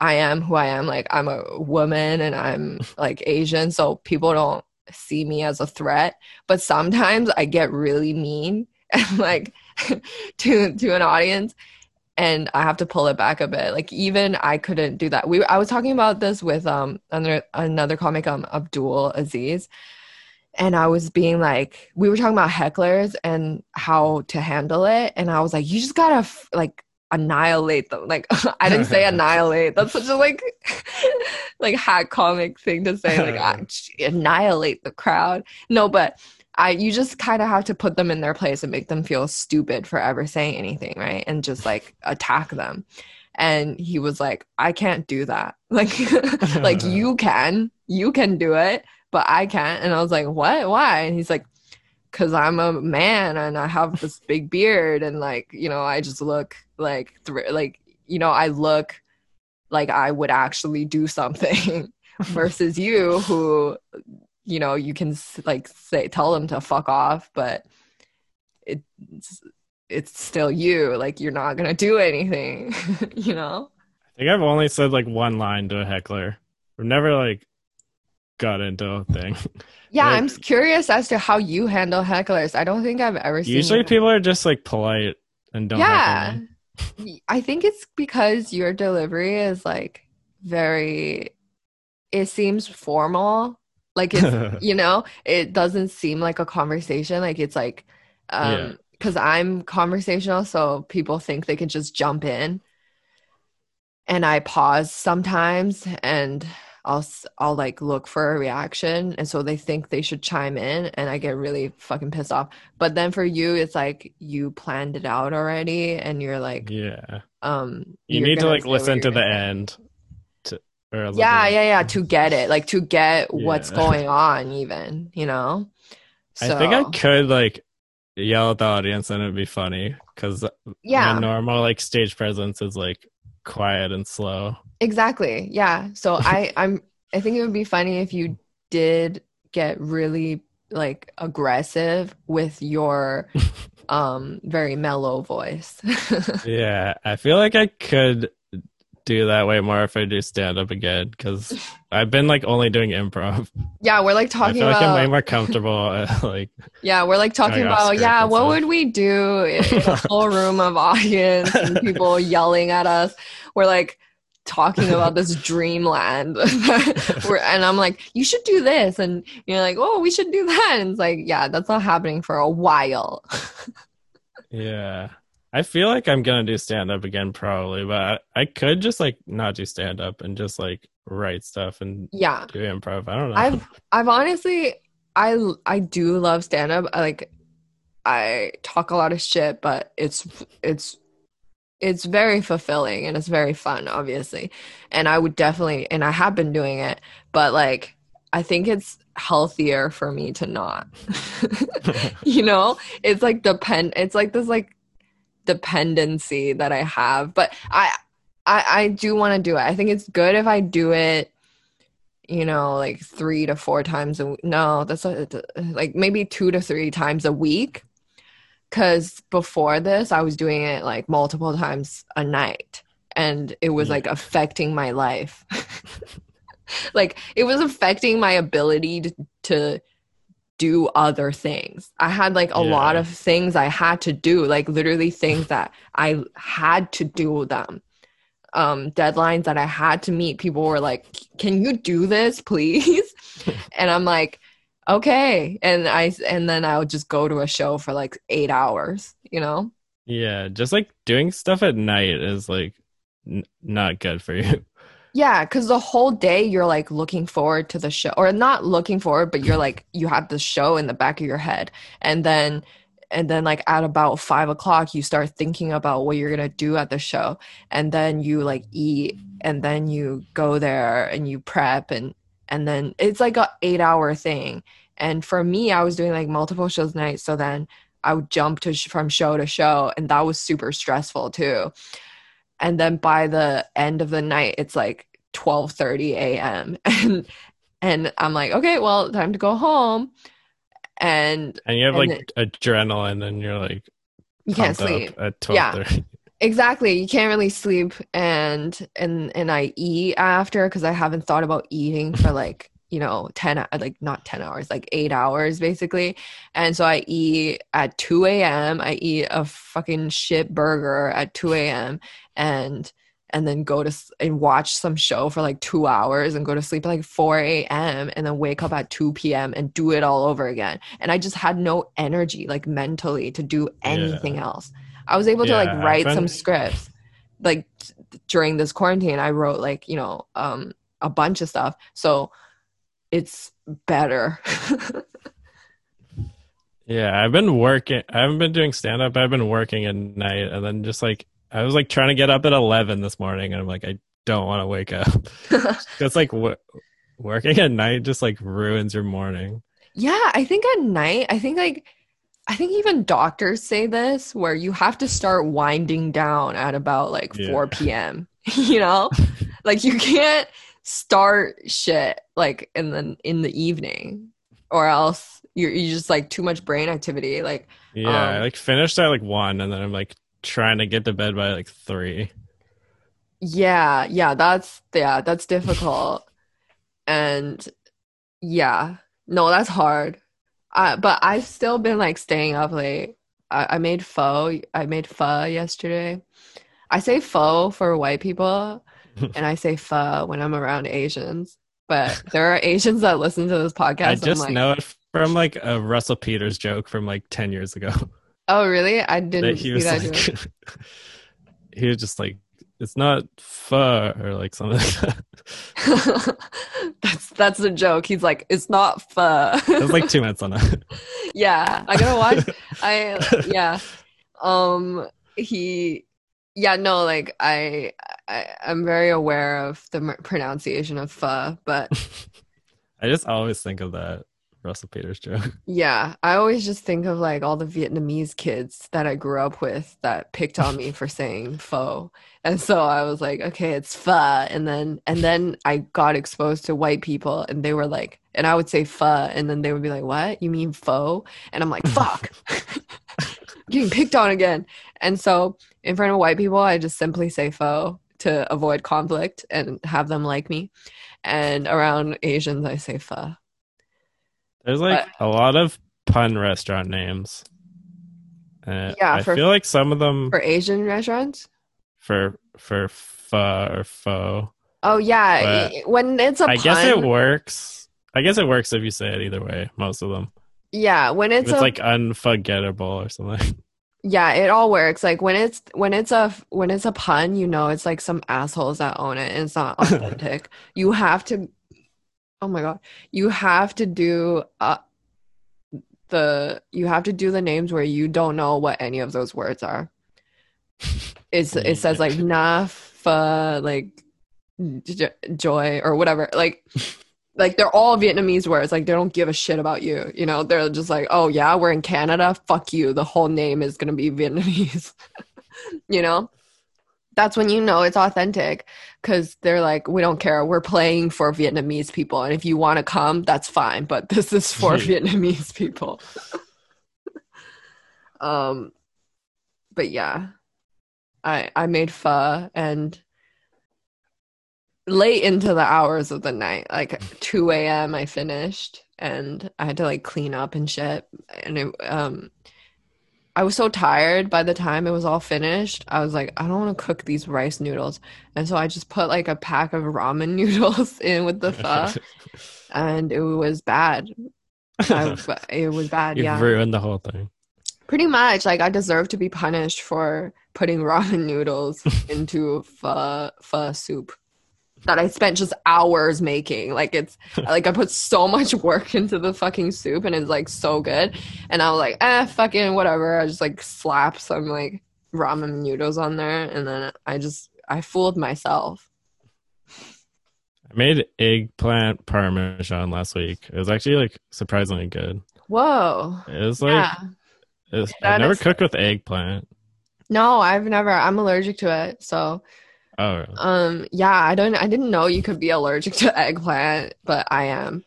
am who I am. Like I'm a woman and I'm like Asian, so people don't see me as a threat. But sometimes I get really mean and like to an audience, and I have to pull it back a bit. Like even I couldn't do that. I was talking about this with another comic, Abdul Aziz, and I was being like, we were talking about hecklers and how to handle it, and I was like, you just gotta like annihilate them. Like I didn't say annihilate. That's such a like hack comic thing to say. Like annihilate the crowd. No, but you just kind of have to put them in their place and make them feel stupid for ever saying anything, right? And just like attack them. And he was like, I can't do that. Like, like you can do it, but I can't. And I was like, what? Why? And he's like, because I'm a man and I have this big beard and like, you know, I just look like, like, you know, I look like I would actually do something versus you who, you know, you can like say, tell them to fuck off, but it's still you. Like you're not gonna do anything, you know. I think I've only said like one line to a heckler. I've never like got into a thing. Yeah, like, I'm curious as to how you handle hecklers. I don't think I've ever seen. Usually people are just like polite and don't heckle me. I think it's because your delivery is like very, it seems formal. Like it's, you know, it doesn't seem like a conversation. Like it's like, because I'm conversational, so people think they can just jump in. And I pause sometimes, and I'll like look for a reaction, and so they think they should chime in, and I get really fucking pissed off. But then for you, it's like you planned it out already, and you're like, you need to like listen to the end. To get it, like to get what's going on, even, you know. So, I think I could like yell at the audience, and it'd be funny because my normal like stage presence is like quiet and slow. Exactly. Yeah. So I think it would be funny if you did get really like aggressive with your very mellow voice. Yeah, I feel like I could do that way more if I do stand up again, because I've been like only doing improv. Yeah, we're like talking about. I feel like I'm way more comfortable. Like. Yeah, we're like talking about. Yeah, what would we do in a whole room of audience and people yelling at us? We're like talking about this dreamland, and I'm like, you should do this, and you're like, oh, we should do that, and it's like, yeah, that's not happening for a while. Yeah. I feel like I'm going to do stand-up again probably, but I could just like not do stand-up and just like write stuff and do improv. I don't know. I've honestly, I do love stand-up. I talk a lot of shit, but it's very fulfilling and it's very fun, obviously. And I would definitely, and I have been doing it, but like I think it's healthier for me to not. You know? It's like it's like this like dependency that I have, but I do want to do it. I think it's good if I do it, you know, like 3 to 4 times a week. No, that's like maybe 2 to 3 times a week, because before this I was doing it like multiple times a night, and it was like affecting my life. Like it was affecting my ability to do other things. I had like a lot of things I had to do, like literally things that I had to do them, deadlines that I had to meet. People were like, can you do this please? And I'm like, okay. And then I would just go to a show for like 8 hours, you know? Yeah, just like doing stuff at night is like not good for you. Yeah, because the whole day you're like looking forward to the show, or not looking forward, but you're like, you have the show in the back of your head. And then like at about 5 o'clock, you start thinking about what you're going to do at the show. And then you like eat, and then you go there and you prep, and then it's like a 8 hour thing. And for me, I was doing like multiple shows a night. So then I would jump from show to show. And that was super stressful too. And then by the end of the night, it's like 12:30 a.m. And I'm like, okay, well, time to go home. And you have adrenaline, and you're like, you can't sleep at 12:30. Yeah, exactly. You can't really sleep. And I eat after, because I haven't thought about eating for like, you know, 8 hours basically. And so I eat at 2 a.m. I eat a fucking shit burger at 2 a.m. and then go to and watch some show for like 2 hours and go to sleep at like 4 a.m. and then wake up at 2 p.m. and do it all over again. And I just had no energy like mentally to do anything else. I was able to like write some scripts. Like during this quarantine, I wrote like, you know, a bunch of stuff. So it's better. Yeah, I've been working. I haven't been doing stand-up. But I've been working at night, and then just like I was like trying to get up at 11 this morning, and I'm like, I don't want to wake up. It's like working at night just like ruins your morning. Yeah, I think at night, I think even doctors say this, where you have to start winding down at about like 4 p.m. You know, like you can't start shit like in the evening, or else you just like too much brain activity. Like I like finished at like 1, and then I'm like trying to get to bed by like 3. That's difficult. And Yeah. No, that's hard. But I've still been like staying up late. I made pho yesterday. I say pho for white people and I say pho when I'm around Asians. But there are Asians that listen to this podcast. I just know it from like a Russell Peters joke from like 10 years ago. Oh, really? I didn't see that joke. He was just like, it's not pho or like something like that. That's the joke. He's like, it's not pho. It was like 2 minutes on that. Yeah. I gotta watch. Yeah. I'm very aware of the pronunciation of pho, but I just always think of that Russell Peters joke. Yeah, I always just think of like all the Vietnamese kids that I grew up with that picked on me for saying pho, and so I was like, okay, it's pho, and then I got exposed to white people, and they were like, and I would say pho, and then they would be like, what? You mean pho? And I'm like, fuck. Getting picked on again. And so in front of white people, I just simply say pho to avoid conflict and have them like me. And around Asians, I say pho. There's like a lot of pun restaurant names. I feel like some of them... For Asian restaurants? For pho or pho. Oh, yeah. But when it's a pun... I guess it works if you say it either way, most of them. Yeah, when it's like unforgettable or something. Yeah, it all works. Like when it's a pun, you know, it's like some assholes that own it, and it's not authentic. You have to, oh my god, you have to do the names where you don't know what any of those words are. It says like nafa, like joy or whatever, like. Like, they're all Vietnamese words. Like, they don't give a shit about you. You know, they're just like, oh, yeah, we're in Canada. Fuck you. The whole name is going to be Vietnamese. You know? That's when you know it's authentic. Because they're like, we don't care. We're playing for Vietnamese people. And if you want to come, that's fine. But this is for Vietnamese people. But, yeah. I made pho and... late into the hours of the night, like 2 a.m. I finished, and I had to like clean up and shit, and it, I was so tired by the time it was all finished. I was like, I don't want to cook these rice noodles, and so I just put like a pack of ramen noodles in with the pho, and it was bad. It was bad. You've ruined the whole thing. Pretty much, like, I deserve to be punished for putting ramen noodles into pho soup that I spent just hours making. Like, it's like I put so much work into the fucking soup, and it's like so good, and I was like, fucking whatever, I just like slap some like ramen noodles on there, and then I fooled myself. I made eggplant parmesan last week. It was actually like surprisingly good. Whoa. It was like, yeah. I've never cooked with eggplant. No, I've never. I'm allergic to it, so. Oh, really? I didn't know you could be allergic to eggplant, but I am.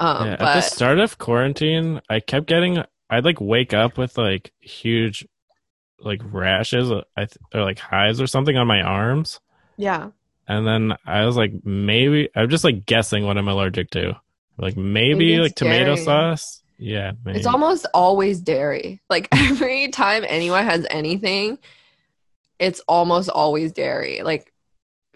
At the start of quarantine, I'd like wake up with like huge like rashes or like hives or something on my arms. Yeah. And then I was like, maybe I'm just like guessing what I'm allergic to. Like maybe like tomato sauce. Yeah, maybe. It's almost always dairy. Like every time anyone has anything, it's almost always dairy. Like,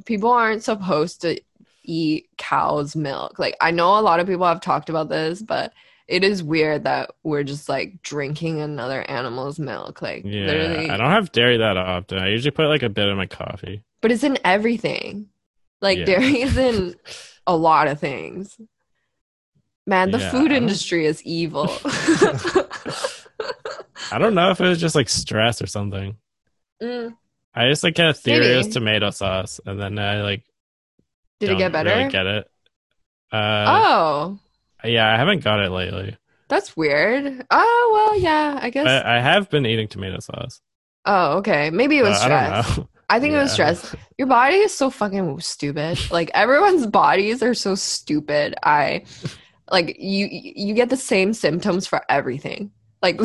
people aren't supposed to eat cow's milk. Like, I know a lot of people have talked about this, but it is weird that we're just like drinking another animal's milk. Like, yeah, literally. I don't have dairy that often. I usually put like a bit in my coffee. But it's in everything. Like, yeah. Dairy is in a lot of things. Man, the food industry is evil. I don't know if it was just like stress or something. Mm. I just like had a theory it was tomato sauce, and then I like. Did it get better? Really get it? Yeah, I haven't got it lately. That's weird. Oh well, yeah, I guess. But I have been eating tomato sauce. Oh, okay. Maybe it was stress. I don't know. I think it was stress. Your body is so fucking stupid. Like, everyone's bodies are so stupid. Like you get the same symptoms for everything. Like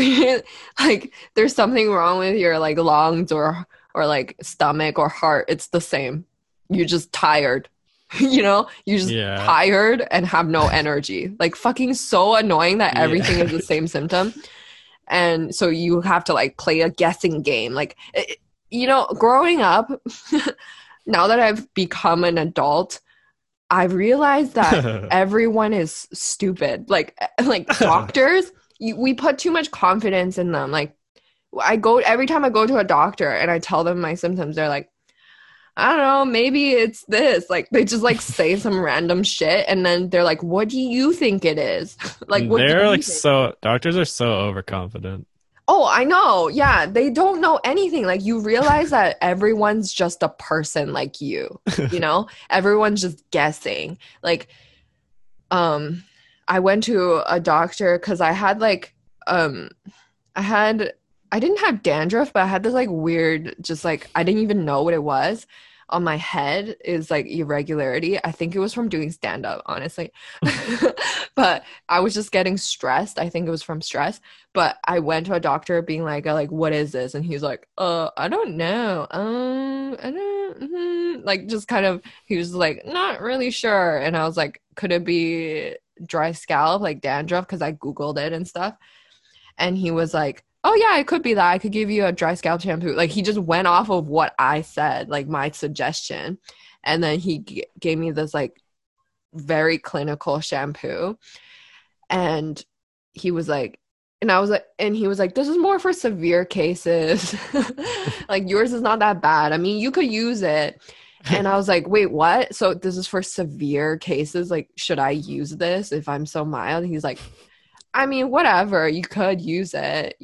there's something wrong with your like lungs or like stomach or heart. It's the same. You're just tired. You know, you just tired and have no energy. Like, fucking so annoying that everything is the same symptom. And so you have to, like, play a guessing game. Like, you know, growing up, now that I've become an adult, I realized that everyone is stupid. Like doctors, we put too much confidence in them. Like, every time I go to a doctor and I tell them my symptoms, they're like, I don't know, maybe it's this. Like, they just, like, say some random shit, and then they're like, what do you think it is? Like, what they're like, think? So doctors are so overconfident. Oh, I know. Yeah, they don't know anything. Like, you realize that everyone's just a person like you, you know? Everyone's just guessing. Like, I went to a doctor because I had, like, I didn't have dandruff, but I had this, like, weird, just, like, I didn't even know what it was on my head, is, like, irregularity. I think it was from doing stand-up, honestly. But I was just getting stressed. I think it was from stress. But I went to a doctor being like, what is this? And he's like, I don't know. Like, just kind of, he was like, not really sure. And I was like, could it be dry scalp, like dandruff? Because I Googled it and stuff. And he was like, oh yeah, it could be that. I could give you a dry scalp shampoo. Like, he just went off of what I said, like, my suggestion. And then he gave me this, like, very clinical shampoo. And he was like, and I was like, and he was like, this is more for severe cases. Like, yours is not that bad. I mean, you could use it. And I was like, wait, what? So this is for severe cases? Like, should I use this if I'm so mild? And he's like, I mean, whatever. You could use it.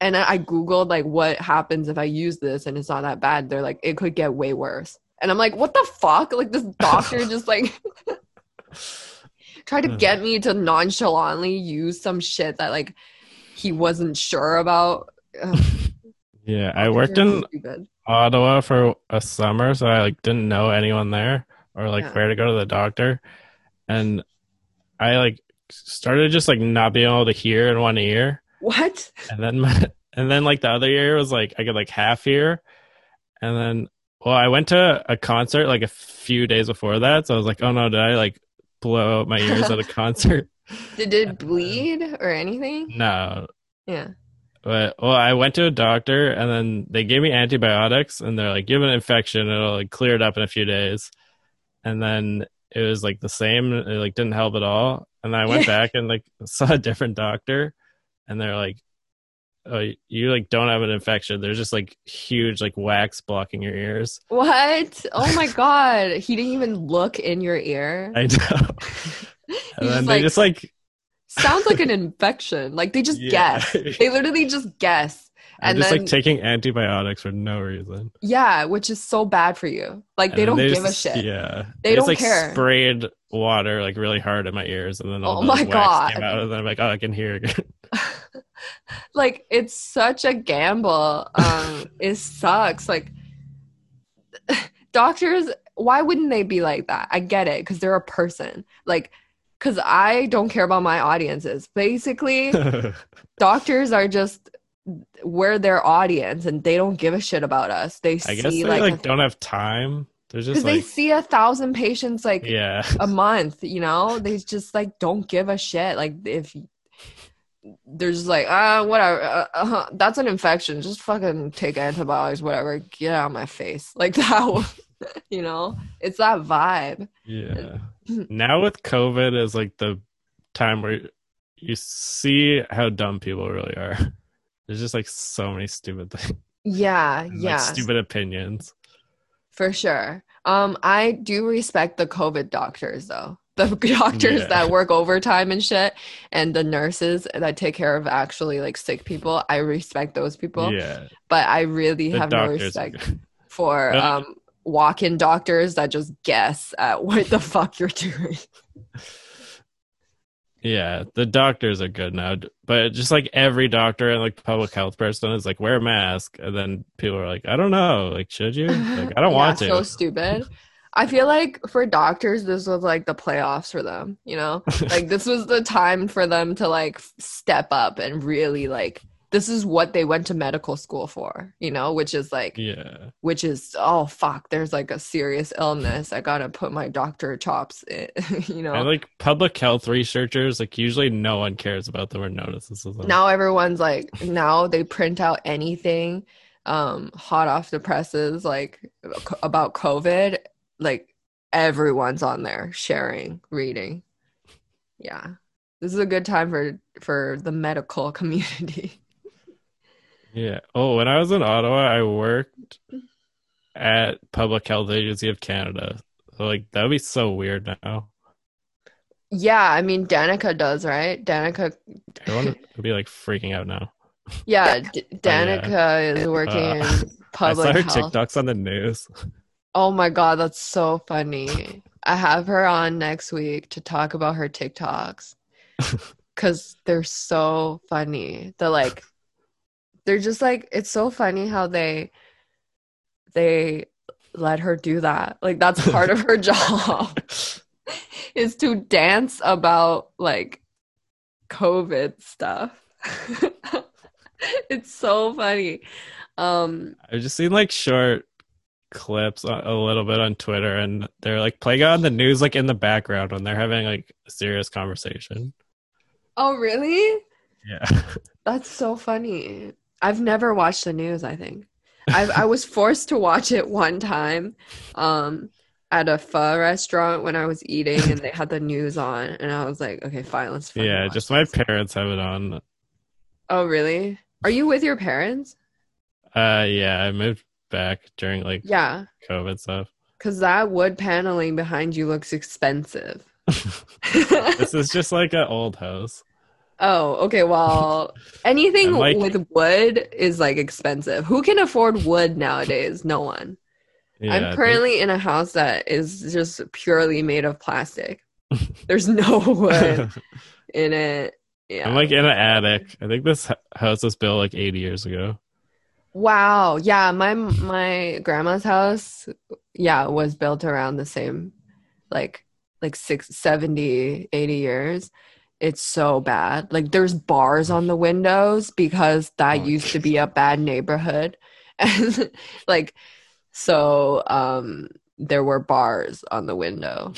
And I Googled, like, what happens if I use this and it's not that bad. They're like, it could get way worse. And I'm like, what the fuck? Like, this doctor just, like, tried to get me to nonchalantly use some shit that, like, he wasn't sure about. Yeah, I worked in Ottawa for a summer, so I, like, didn't know anyone there or, like, where to go to the doctor. And I, like, started just, like, not being able to hear in one ear. What? And then like, the other ear was, like, I could, like, half hear. And then, well, I went to a concert, like, a few days before that, so I was like, oh no, did I, like, blow out my ears at a concert? Did it bleed or anything? No. Yeah. But, well, I went to a doctor, and then they gave me antibiotics, and they're like, you have an infection, it'll, like, clear it up in a few days. And then it was, like, the same. It, like, didn't help at all. And I went back and, like, saw a different doctor, and they're like, oh, you, like, don't have an infection. There's just, like, huge, like, wax blocking your ears. What? Oh my God. He didn't even look in your ear. I know. And then they just, like, sounds like an infection. Like, they just guess. They literally just guess. And just then, like, taking antibiotics for no reason. Yeah, which is so bad for you. Like, they don't give a shit. Yeah. They don't care. Sprayed water, like, really hard in my ears, and then all the wax came out, and then I'm like, oh, I can hear again. Like, it's such a gamble. It sucks. Like, doctors, why wouldn't they be like that? I get it, because they're a person. Like, because I don't care about my audiences. Basically, doctors are just... we're their audience, and they don't give a shit about us. They see, I guess they, like don't have time. They're just, because, like, they see 1,000 patients, like, a month, you know. They just, like, don't give a shit. Like, if they're just like, whatever, that's an infection, just fucking take antibiotics, whatever, get out of my face, like that. You know, it's that vibe. Yeah. Now with COVID is, like, the time where you see how dumb people really are. There's just, like, so many stupid things. Yeah, and, like, stupid opinions. For sure. I do respect the COVID doctors, though. The doctors that work overtime and shit, and the nurses that take care of actually, like, sick people. I respect those people. Yeah. But I really have no respect for walk-in doctors that just guess at what the fuck you're doing. Yeah, the doctors are good now, but just, like, every doctor and, like, public health person is like, wear a mask, and then people are like, I don't know, like, should you? Like, I don't want to. So stupid. I feel like for doctors, this was, like, the playoffs for them, you know? Like, this was the time for them to, like, step up and really, like, this is what they went to medical school for, you know, which is like, yeah, which is, oh, fuck, there's like a serious illness. I got to put my doctor chops in, you know. And like public health researchers, like usually no one cares about them or notices them. Now everyone's like, now they print out anything hot off the presses, like about COVID, like everyone's on there sharing, reading. Yeah. This is a good time for the medical community. Yeah. Oh, when I was in Ottawa, I worked at Public Health Agency of Canada. So, like, that would be so weird now. Yeah, I mean, Danica does, right? Danica. Everyone would be, like, freaking out now. Yeah, Danica is working in public health. I saw her TikToks on the news. Oh, my God, that's so funny. I have her on next week to talk about her TikToks. Because they're so funny. They're like, they're just like, it's so funny how they let her do that. Like, that's part of her job is to dance about like COVID stuff. It's so funny. I've just seen like short clips a little bit on Twitter, and they're like playing on the news like in the background when they're having like a serious conversation. Oh, really? Yeah. That's so funny. I've never watched the news, I think. I was forced to watch it one time at a pho restaurant when I was eating, and they had the news on, and I was like, okay, fine, let's find Yeah, just my parents have it on. Oh, really? Are you with your parents? Yeah, I moved back during like COVID stuff. Because that wood paneling behind you looks expensive. This is just like an old house. Oh, okay. Well, anything like, with wood is like expensive. Who can afford wood nowadays? No one. Yeah, I'm currently in a house that is just purely made of plastic. There's no wood in it. Yeah. I'm like in an attic. I think this house was built like 80 years ago. Wow. Yeah. My grandma's house, yeah, was built around the same, like 70, 80 years. It's so bad. Like, there's bars on the windows because that used to be a bad neighborhood. And like, so there were bars on the window.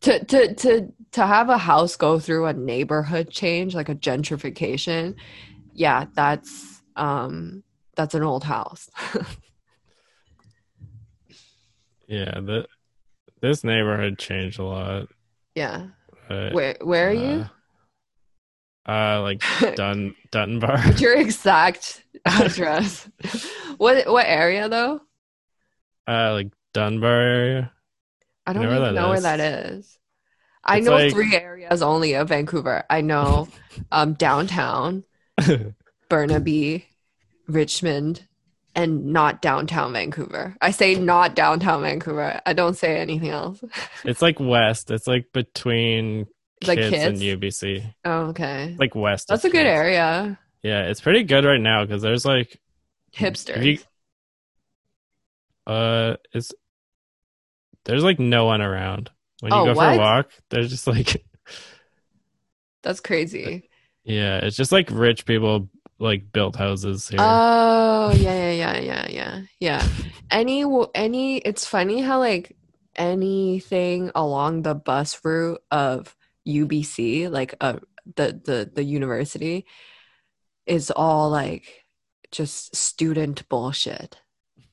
To have a house go through a neighborhood change, like a gentrification, yeah, that's an old house. Yeah, this neighborhood changed a lot. Yeah. But, where are you? Like Dunbar. Your exact address. What area though? Like Dunbar area. I don't even know where that is. I know like three areas only of Vancouver. I know downtown, Burnaby, Richmond, and not downtown Vancouver. I say not downtown Vancouver. I don't say anything else. It's like west. It's like between kids and UBC. Oh, okay. Like west. That's a good area. Yeah, it's pretty good right now because there's like hipsters. There's like no one around when you go for a walk. There's just like that's crazy. Yeah, it's just like rich people. Like built houses here. Oh yeah. Any. It's funny how like anything along the bus route of UBC, like the university, is all like just student bullshit.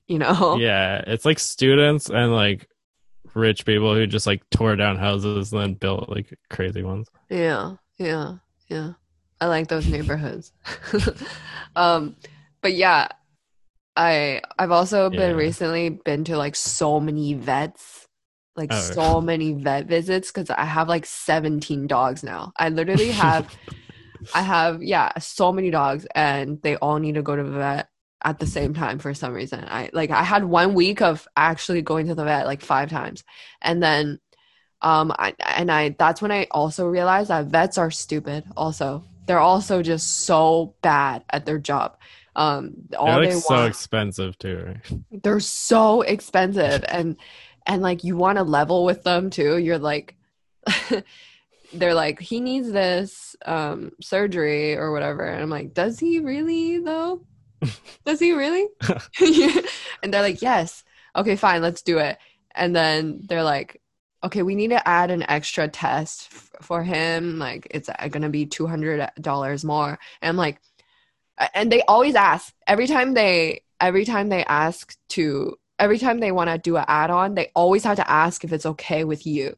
You know? Yeah, it's like students and like rich people who just like tore down houses and then built like crazy ones. Yeah. I like those neighborhoods. But yeah, I've also been recently to like so many vets, like so many vet visits because I have like 17 dogs now. I literally have, so many dogs and they all need to go to the vet at the same time for some reason. I had 1 week of actually going to the vet like 5 times, and then that's when I also realized that vets are stupid also. They're also just so bad at their job. So expensive too, right? They're so expensive, and like you want to level with them too. You're like, they're like, he needs this surgery or whatever. And I'm like, does he really though? Does he really? And they're like, yes. Okay, fine, let's do it. And then they're like, okay, we need to add an extra test for him. Like, it's gonna be $200 more. And I'm like, and they always ask every time they want to do an add-on, they always have to ask if it's okay with you.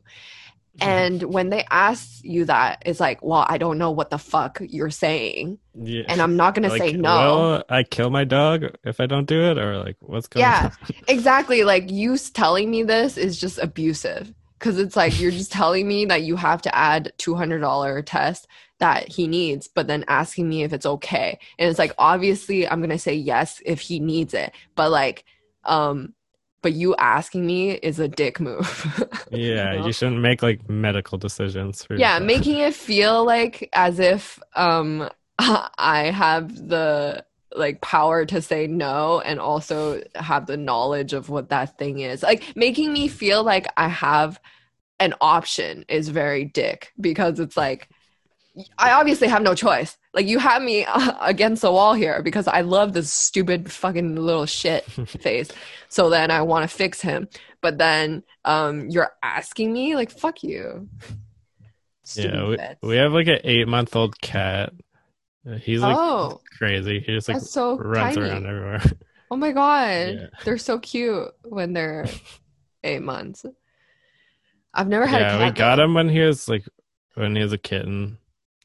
And when they ask you that, it's like, well, I don't know what the fuck you're saying. Yeah. And I'm not going to say no. Well, I kill my dog if I don't do it, or like, what's going on? Yeah, exactly. Like, you telling me this is just abusive, because it's like, you're just telling me that you have to add $200 test that he needs, but then asking me if it's okay. And it's like, obviously I'm going to say yes if he needs it. But like, but you asking me is a dick move. Yeah, you shouldn't make like medical decisions for yourself. Making it feel like as if I have the like power to say no, and also have the knowledge of what that thing is. Like, making me feel like I have an option is very dick, because it's like, I obviously have no choice. Like, you have me against the wall here because I love this stupid fucking little shit face. So then I want to fix him. But then you're asking me, like, fuck you. We have like an 8-month-old cat. He's like crazy. He just like runs around everywhere. Oh my God. Yeah. They're so cute when they're 8 months. I've never had a cat. Yeah, we got him when he was a kitten.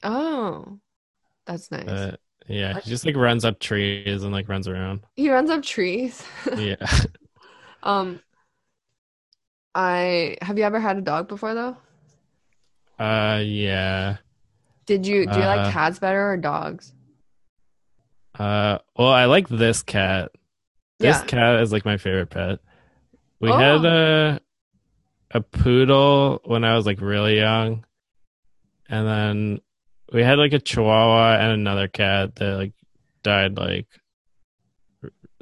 Oh, that's nice. He just like runs up trees and like runs around. He runs up trees. Yeah. Have you ever had a dog before though? Yeah. Do you like cats better or dogs? Well, I like this cat. This cat is like my favorite pet. We had a poodle when I was like really young, and then we had like a chihuahua and another cat that like died like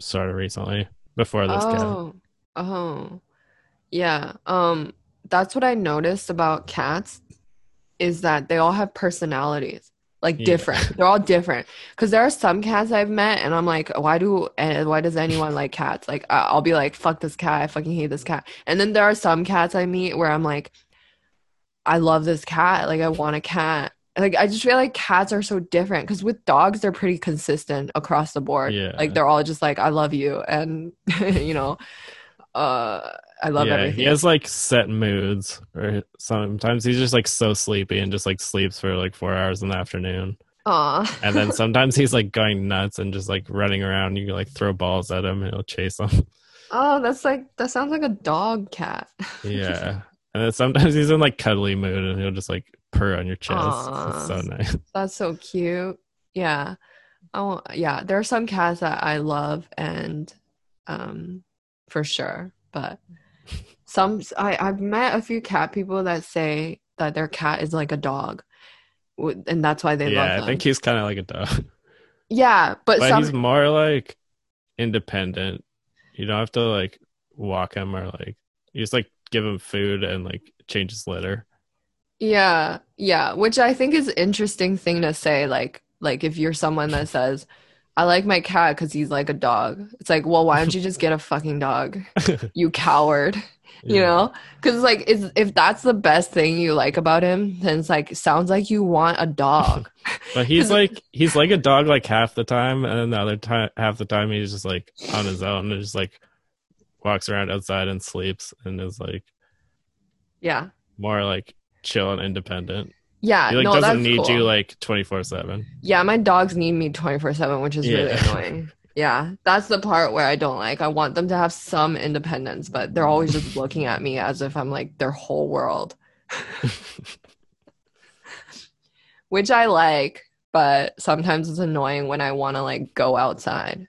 sort of recently before this cat. Oh, yeah. That's what I noticed about cats, is that they all have personalities, like different. They're all different, because there are some cats I've met and I'm like, why does anyone like cats? Like, I'll be like, fuck this cat, I fucking hate this cat. And then there are some cats I meet where I'm like, I love this cat, like I want a cat. Like, I just feel like cats are so different, because with dogs, they're pretty consistent across the board. Yeah. Like, they're all just like, I love you. And, you know, I love everything. He has like set moods, or sometimes he's just like so sleepy and just like sleeps for like 4 hours in the afternoon. Aw. And then sometimes he's like going nuts and just like running around. You can like throw balls at him and he'll chase them. Oh, that sounds like a dog cat. Yeah. And then sometimes he's in like cuddly mood and he'll just like purr on your chest. It's so nice. That's so cute. Yeah. Oh yeah, there are some cats that I love, and for sure, but some I've met a few cat people that say that their cat is like a dog, and that's why they love him. I think he's kind of like a dog. Yeah, but he's more like independent. You don't have to like walk him, or like you just like give him food and like change his litter. Yeah, which I think is an interesting thing to say. Like if you're someone that says, I like my cat because he's like a dog. It's like, well, why don't you just get a fucking dog? You coward, you know? Because like, if that's the best thing you like about him, then it's like, sounds like you want a dog. But he's like a dog like half the time, and then the other time, half the time, he's just like on his own and just like walks around outside and sleeps and is like, more like chill and independent. Yeah, he like doesn't need you like 24/7. Yeah, my dogs need me 24/7, which is really annoying. Yeah, that's the part where I don't like. I want them to have some independence, but they're always just looking at me as if I'm like their whole world. Which I like, but sometimes it's annoying when I want to like go outside.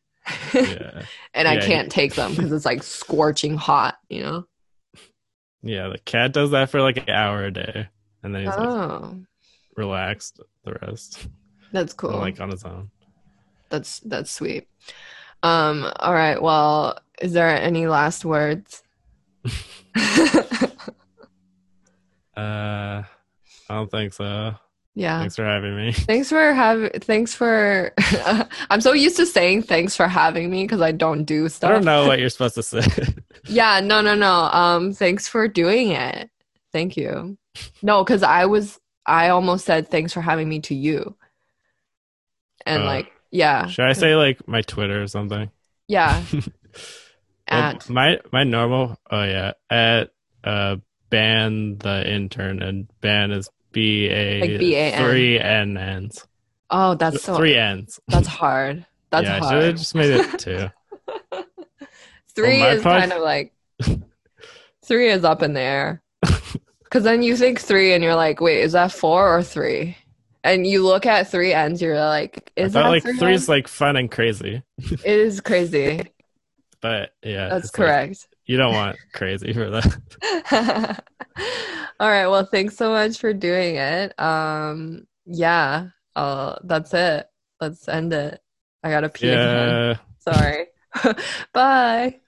And I can't take them because it's like scorching hot, you know? Yeah, the cat does that for like an hour a day, and then he's like relaxed the rest. That's cool. And like on his own. That's sweet. All right. Well, is there any last words? I don't think so. Yeah. Thanks for having me. Thanks for I'm so used to saying thanks for having me because I don't do stuff. I don't know what you're supposed to say. Yeah, no. Thanks for doing it. Thank you. No, because I almost said thanks for having me to you. And yeah. Should I say my Twitter or something? Yeah. At my normal at Ban the intern, and Ban is B-A-N. 3 N's. Oh, that's so 3 N's. That's hard. That's hard. Yeah, I should have just made it 2. 3 is kind of 3 is up in the air. Because then you think 3 and you're like, wait, is that 4 or 3? And you look at 3 N's, you're like, is that 3? 3 is fun and crazy. It is crazy. But yeah. That's correct. You don't want crazy for that. All right. Well, thanks so much for doing it. Yeah. That's it. Let's end it. I gotta pee again. Sorry. Bye.